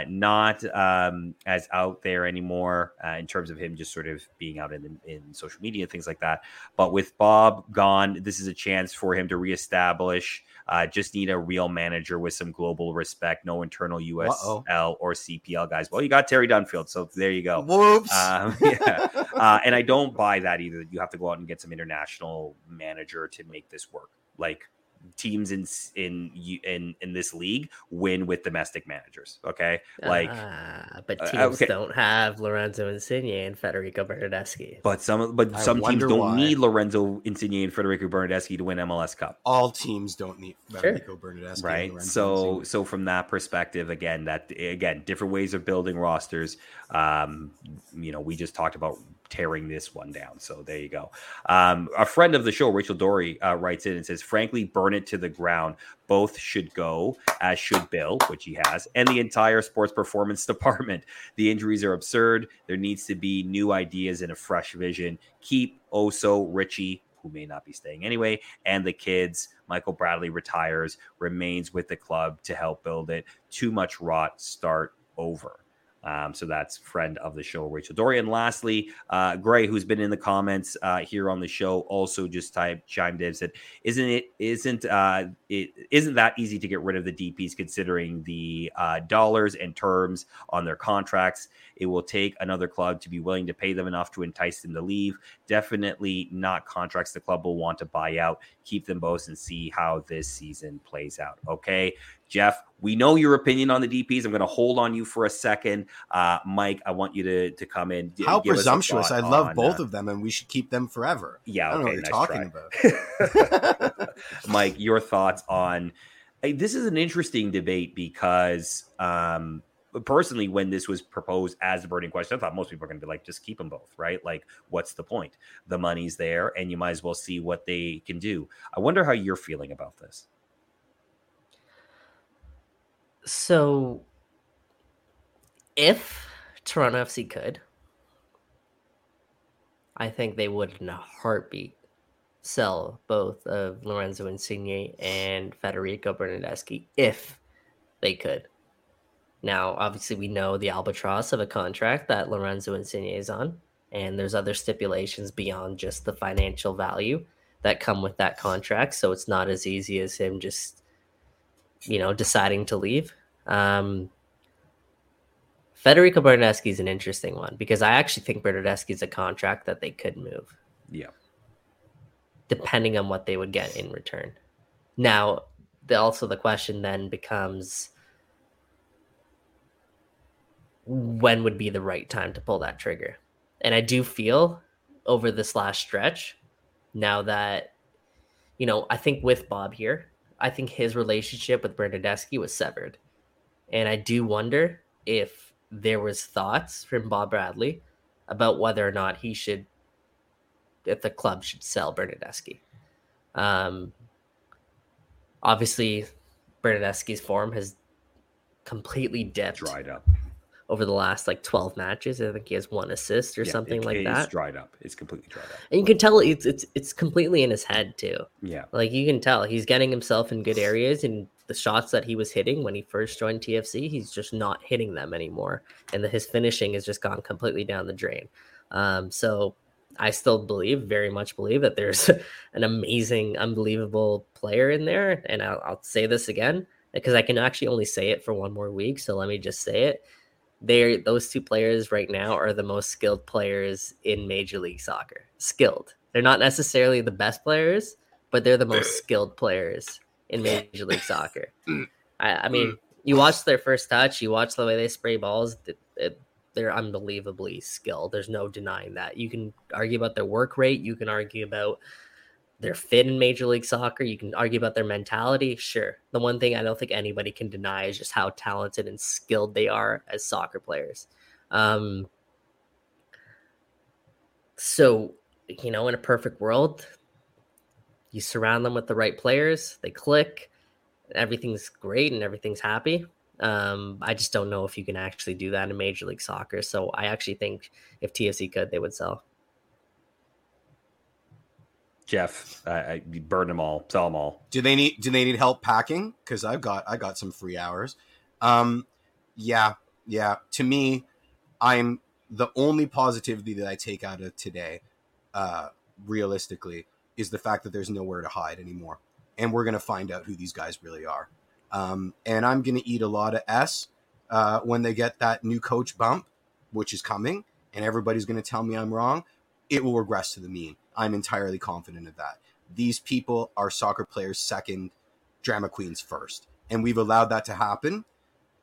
Not as out there anymore in terms of him just sort of being out in social media, things like that. But with Bob gone, this is a chance for him to reestablish. Just need a real manager with some global respect. No internal USL or CPL guys. Well, you got Terry Dunfield, so there you go. Whoops. And I don't buy that either. You have to go out and get some international manager to make this work. Like, teams in this league win with domestic managers. Okay, but teams don't have Lorenzo Insigne and Federico Bernardeschi. But some teams don't need Lorenzo Insigne and Federico Bernardeschi to win MLS Cup. All teams don't need Federico Bernardeschi, right? And so from that perspective, again, different ways of building rosters. We just talked about tearing this one down. So there you go. A friend of the show, Rachel Dory, writes in and says, frankly, burn it to the ground. Both should go, as should Bill, which he has, and the entire sports performance department. The injuries are absurd. There needs to be new ideas and a fresh vision. Keep Oso, Richie, who may not be staying anyway, and the kids. Michael Bradley retires, remains with the club to help build it. Too much rot. Start over. So that's friend of the show, Rachel Dory. And lastly, Gray, who's been in the comments here on the show, also just chimed in, said, "Isn't that easy to get rid of the DPs considering the dollars and terms on their contracts? It will take another club to be willing to pay them enough to entice them to leave. Definitely not contracts the club will want to buy out. Keep them both and see how this season plays out." Okay, Jeff, we know your opinion on the DPs. I'm going to hold on you for a second. Mike, I want you to come in. How presumptuous. I love both of them, and we should keep them forever. Yeah, I don't know what you're talking about. Mike, your thoughts on this is an interesting debate because personally, when this was proposed as a burning question, I thought most people are going to be like, just keep them both, right? Like, what's the point? The money's there, and you might as well see what they can do. I wonder how you're feeling about this. So If Toronto FC could, I think they would in a heartbeat sell both of Lorenzo Insigne and Federico Bernardeschi if they could. Now, obviously, we know the albatross of a contract that Lorenzo Insigne is on, and there's other stipulations beyond just the financial value that come with that contract, so it's not as easy as him just, you know, deciding to leave. Federico Bernardeschi is an interesting one because I actually think Bernardeschi is a contract that they could move. Yeah. Depending on what they would get in return. Now, the question then becomes, when would be the right time to pull that trigger? And I do feel over this last stretch, now that, you know, I think with Bob here, I think his relationship with Bernardeschi was severed. And I do wonder if there was thoughts from Bob Bradley about whether or not he should, if the club should sell Bernardeschi. Obviously, Bernardeschi's form has completely dipped. Dried up. Over the last, 12 matches, I think he has one assist or something like that. It's dried up. It's completely dried up. And you can tell it's completely in his head, too. Yeah. You can tell. He's getting himself in good areas, and the shots that he was hitting when he first joined TFC, he's just not hitting them anymore. And his finishing has just gone completely down the drain. So I still very much believe that there's an amazing, unbelievable player in there. And I'll say this again, because I can actually only say it for one more week, so let me just say it. Those two players right now are the most skilled players in Major League Soccer. Skilled. They're not necessarily the best players, but they're the most skilled players in Major League Soccer. I mean, you watch their first touch, you watch the way they spray balls, they're unbelievably skilled. There's no denying that. You can argue about their work rate. You can argue about their fit in Major League Soccer. You can argue about their mentality. Sure. The one thing I don't think anybody can deny is just how talented and skilled they are as soccer players. So, in a perfect world, you surround them with the right players, they click, everything's great and everything's happy. I just don't know if you can actually do that in Major League Soccer. So I actually think if TFC could, they would sell. Jeff, you burn them all, sell them all. Do they need help packing? Because I got some free hours. Yeah. To me, I'm the only positivity that I take out of today, realistically, is the fact that there's nowhere to hide anymore, and we're gonna find out who these guys really are. And I'm gonna eat a lot of S when they get that new coach bump, which is coming, and everybody's gonna tell me I'm wrong. It will regress to the mean. I'm entirely confident of that. These people are soccer players second, drama queens first. And we've allowed that to happen.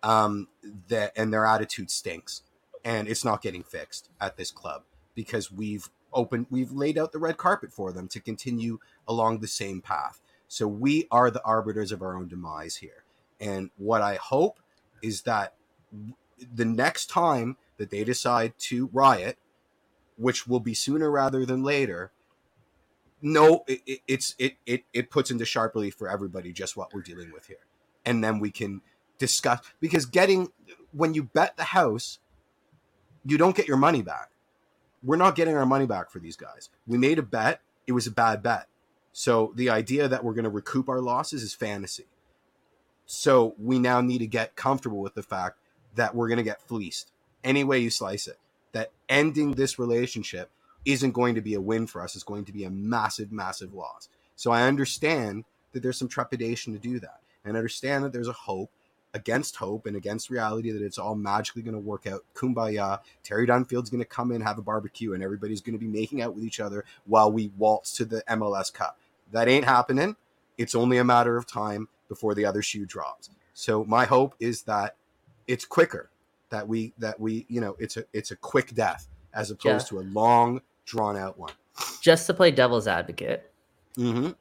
And their attitude stinks. And it's not getting fixed at this club because we've laid out the red carpet for them to continue along the same path. So we are the arbiters of our own demise here. And what I hope is that the next time that they decide to riot, which will be sooner rather than later, it puts into sharp relief for everybody just what we're dealing with here. And then we can discuss, because when you bet the house, you don't get your money back. We're not getting our money back for these guys. We made a bet. It was a bad bet. So the idea that we're going to recoup our losses is fantasy. So we now need to get comfortable with the fact that we're going to get fleeced any way you slice it, that ending this relationship isn't going to be a win for us. It's going to be a massive, massive loss. So I understand that there's some trepidation to do that. And I understand that there's a hope and against reality that it's all magically going to work out. Kumbaya, Terry Dunfield's going to come in, have a barbecue, and everybody's going to be making out with each other while we waltz to the MLS Cup. That ain't happening. It's only a matter of time before the other shoe drops. So my hope is that it's quicker. That we it's a quick death as opposed to a long, drawn out one. Just to play devil's advocate, You're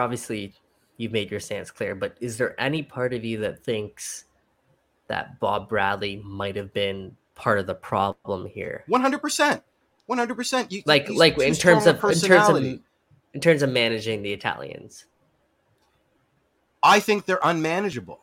obviously, you've made your stance clear, but is there any part of you that thinks that Bob Bradley might have been part of the problem here? 100%. In terms of managing the Italians, I think they're unmanageable.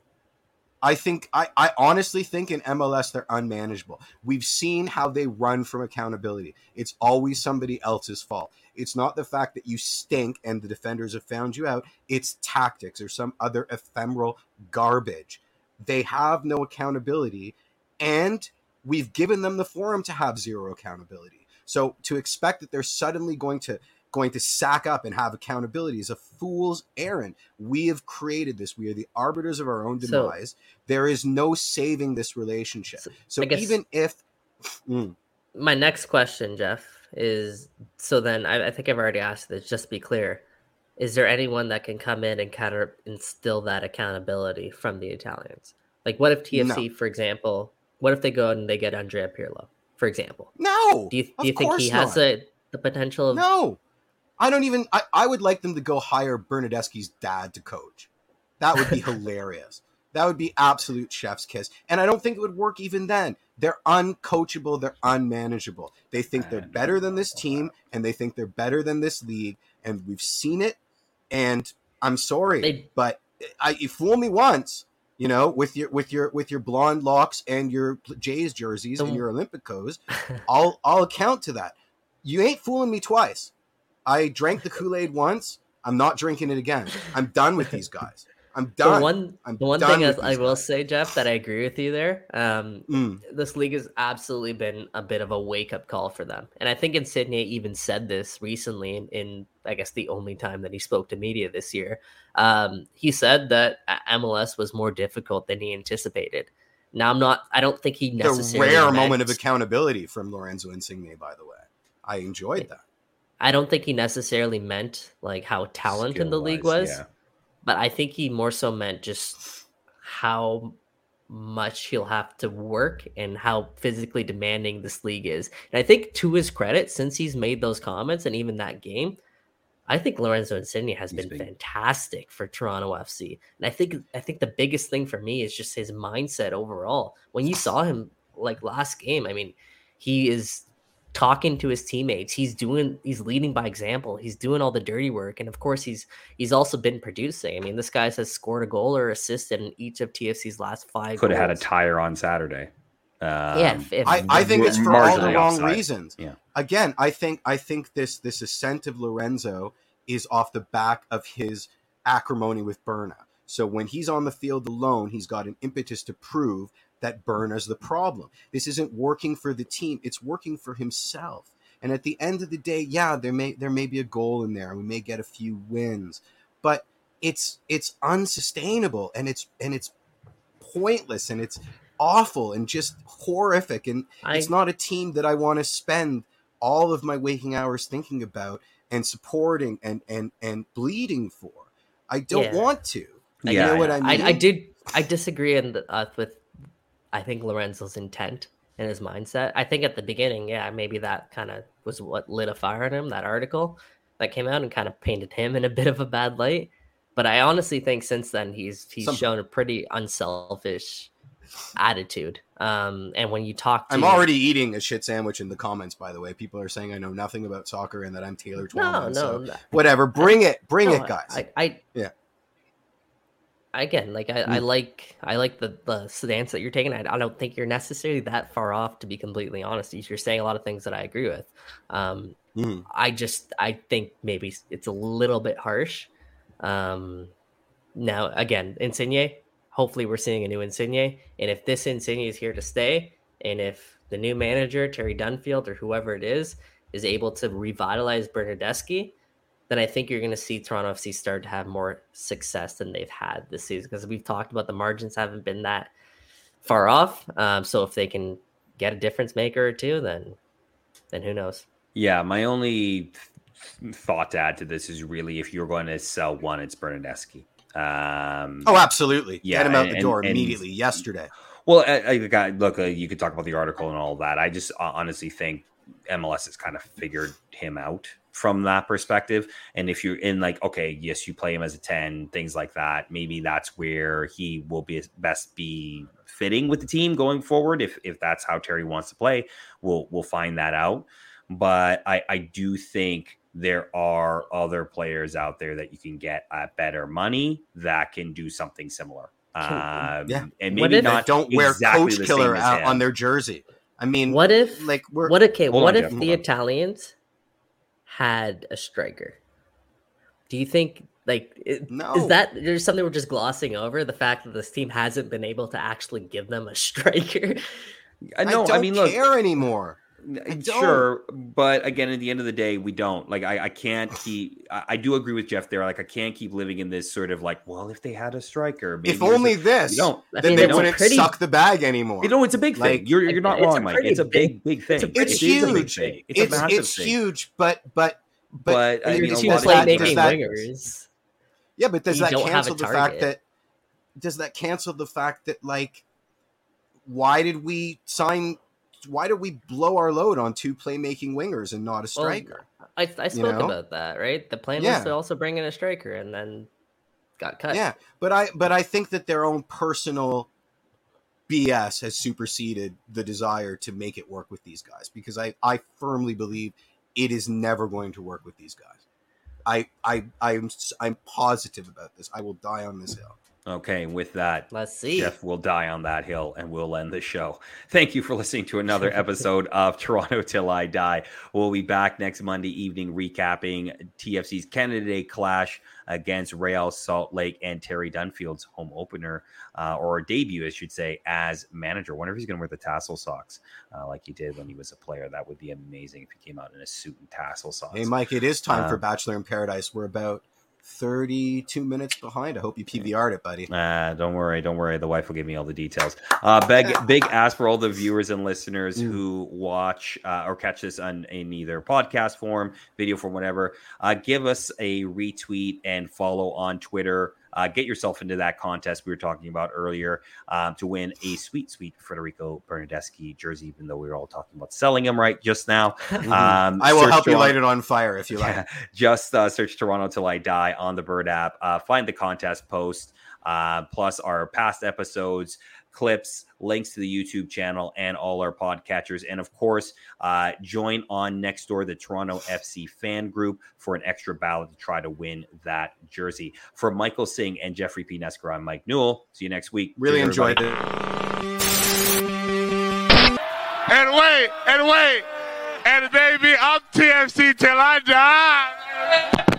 I think I honestly think in MLS they're unmanageable. We've seen how they run from accountability. It's always somebody else's fault. It's not the fact that you stink and the defenders have found you out. It's tactics or some other ephemeral garbage. They have no accountability, and we've given them the forum to have zero accountability. So to expect that they're suddenly going to sack up and have accountability is a fool's errand. We have created this. We are the arbiters of our own demise. So, there is no saving this relationship. So even if... My next question, Jeff, is... So then, I think I've already asked this, just to be clear. Is there anyone that can come in and counter instill that accountability from the Italians? Like, what if TFC, for example... What if they go and they get Andrea Pirlo, for example? No. Do you think he has the potential of... No. I don't even... I would like them to go hire Bernardeschi's dad to coach. That would be hilarious. That would be absolute chef's kiss. And I don't think it would work even then. They're uncoachable. They're unmanageable. They think they're better than this team, and they think they're better than this league, and we've seen it, and I'm sorry, but you fool me once... You know, with your blonde locks and your Jays jerseys and your Olympicos, I'll account to that. You ain't fooling me twice. I drank the Kool-Aid once. I'm not drinking it again. I'm done with these guys. I'm done. The one thing I will say, Jeff, that I agree with you there. This league has absolutely been a bit of a wake-up call for them, and I think Insigne even said this recently. In I guess the only time that he spoke to media this year, he said that MLS was more difficult than he anticipated. Now I don't think he necessarily. The rare moment of accountability from Lorenzo Insigne, by the way, I enjoyed that. I don't think he necessarily meant like how talented in the league was. Yeah. But I think he more so meant just how much he'll have to work and how physically demanding this league is. And I think to his credit, since he's made those comments and even that game, I think Lorenzo Insigne has been fantastic for Toronto FC. And I think the biggest thing for me is just his mindset overall. When you saw him like last game, I mean, he is talking to his teammates, he's leading by example, he's doing all the dirty work, and of course he's also been producing. I mean, this guy has scored a goal or assisted in each of TFC's last 5 goals. Have had a tire on Saturday. I think it's for all the wrong reasons. Yeah. Again, I think this ascent of Lorenzo is off the back of his acrimony with Berna. So when he's on the field alone, he's got an impetus to prove that Berna's the problem. This isn't working for the team. It's working for himself. And at the end of the day, yeah, there may be a goal in there. We may get a few wins, but it's unsustainable, and it's pointless, and it's awful and just horrific. And it's not a team that I want to spend all of my waking hours thinking about and supporting and bleeding for. I don't want to. Yeah, you know what I mean? I disagree with. I think Lorenzo's intent and his mindset. I think at the beginning, maybe that kind of was what lit a fire in him, that article that came out and kind of painted him in a bit of a bad light. But I honestly think since then he's shown a pretty unselfish attitude. And when you talk to... I'm already eating a shit sandwich in the comments, by the way. People are saying I know nothing about soccer and that I'm Taylor Twelman. No. Whatever. Bring it, guys. Yeah. Again, I like the stance that you're taking. I don't think you're necessarily that far off, to be completely honest. You're saying a lot of things that I agree with. I think maybe it's a little bit harsh. Now, again, Insigne, hopefully we're seeing a new Insigne. And if this Insigne is here to stay, and if the new manager, Terry Dunfield or whoever it is able to revitalize Bernardeschi, then I think you're going to see Toronto FC start to have more success than they've had this season, because we've talked about the margins haven't been that far off. So if they can get a difference maker or two, then who knows? Yeah, my only thought to add to this is really if you're going to sell one, it's Bernardeschi. Absolutely. Yeah, get him out the door immediately yesterday. Well, look, you could talk about the article and all that. I just honestly think MLS has kind of figured him out from that perspective. And if you're in like, okay, yes, you play him as a 10, things like that, maybe that's where he will be best be fitting with the team going forward. If that's how Terry wants to play, we'll find that out. But I do think there are other players out there that you can get at better money that can do something similar. And maybe not don't wear exactly Coach Killer out on their jersey. I mean, what if like we're what? Okay, what if the Italians had a striker? Do you think like is that there's something we're just glossing over? The fact that this team hasn't been able to actually give them a striker. I don't care anymore. Sure, but again, at the end of the day, we don't like. I can't keep. I do agree with Jeff there. Like, I can't keep living in this sort of like. Well, if they had a striker, maybe if only this, then they wouldn't suck the bag anymore. You know, it's a big thing. You're not wrong, Mike. It's a big thing. It's huge. It's huge. But I mean, wingers. Yeah, but does that cancel the fact that? Does that cancel the fact that like? Why did we sign? Why do we blow our load on two playmaking wingers and not a striker? Well, I spoke about that, right? The plan was to also bring in a striker and then got cut. Yeah, but I think that their own personal BS has superseded the desire to make it work with these guys, because I firmly believe it is never going to work with these guys. I'm positive about this. I will die on this hill. Okay, with that, let's see. Jeff will die on that hill, and we'll end the show. Thank you for listening to another episode of Toronto Till I Die. We'll be back next Monday evening recapping TFC's Canada Day clash against Real Salt Lake and Terry Dunfield's home opener, or debut, I should say, as manager. I wonder if he's going to wear the tassel socks like he did when he was a player. That would be amazing if he came out in a suit and tassel socks. Hey, Mike, it is time for Bachelor in Paradise. We're about 32 minutes behind. I hope you PVR'd it, buddy. Don't worry. The wife will give me all the details. Big ask for all the viewers and listeners who watch or catch this on in either podcast form, video form, whatever. Give us a retweet and follow on Twitter. Get yourself into that contest we were talking about earlier to win a sweet Federico Bernardeschi jersey, even though we were all talking about selling him right just now. I will help you light it on fire if you like. Yeah, just search Toronto Till I Die on the Bird app. Find the contest post, plus our past episodes, clips, links to the YouTube channel, and all our podcatchers. And of course, join on Nextdoor, the Toronto FC fan group, for an extra ballot to try to win that jersey. For Michael Singh and Jeffrey P. Nesker, I'm Mike Newell. See you next week. Really enjoyed it. And wait, and baby, I'm TFC till I die.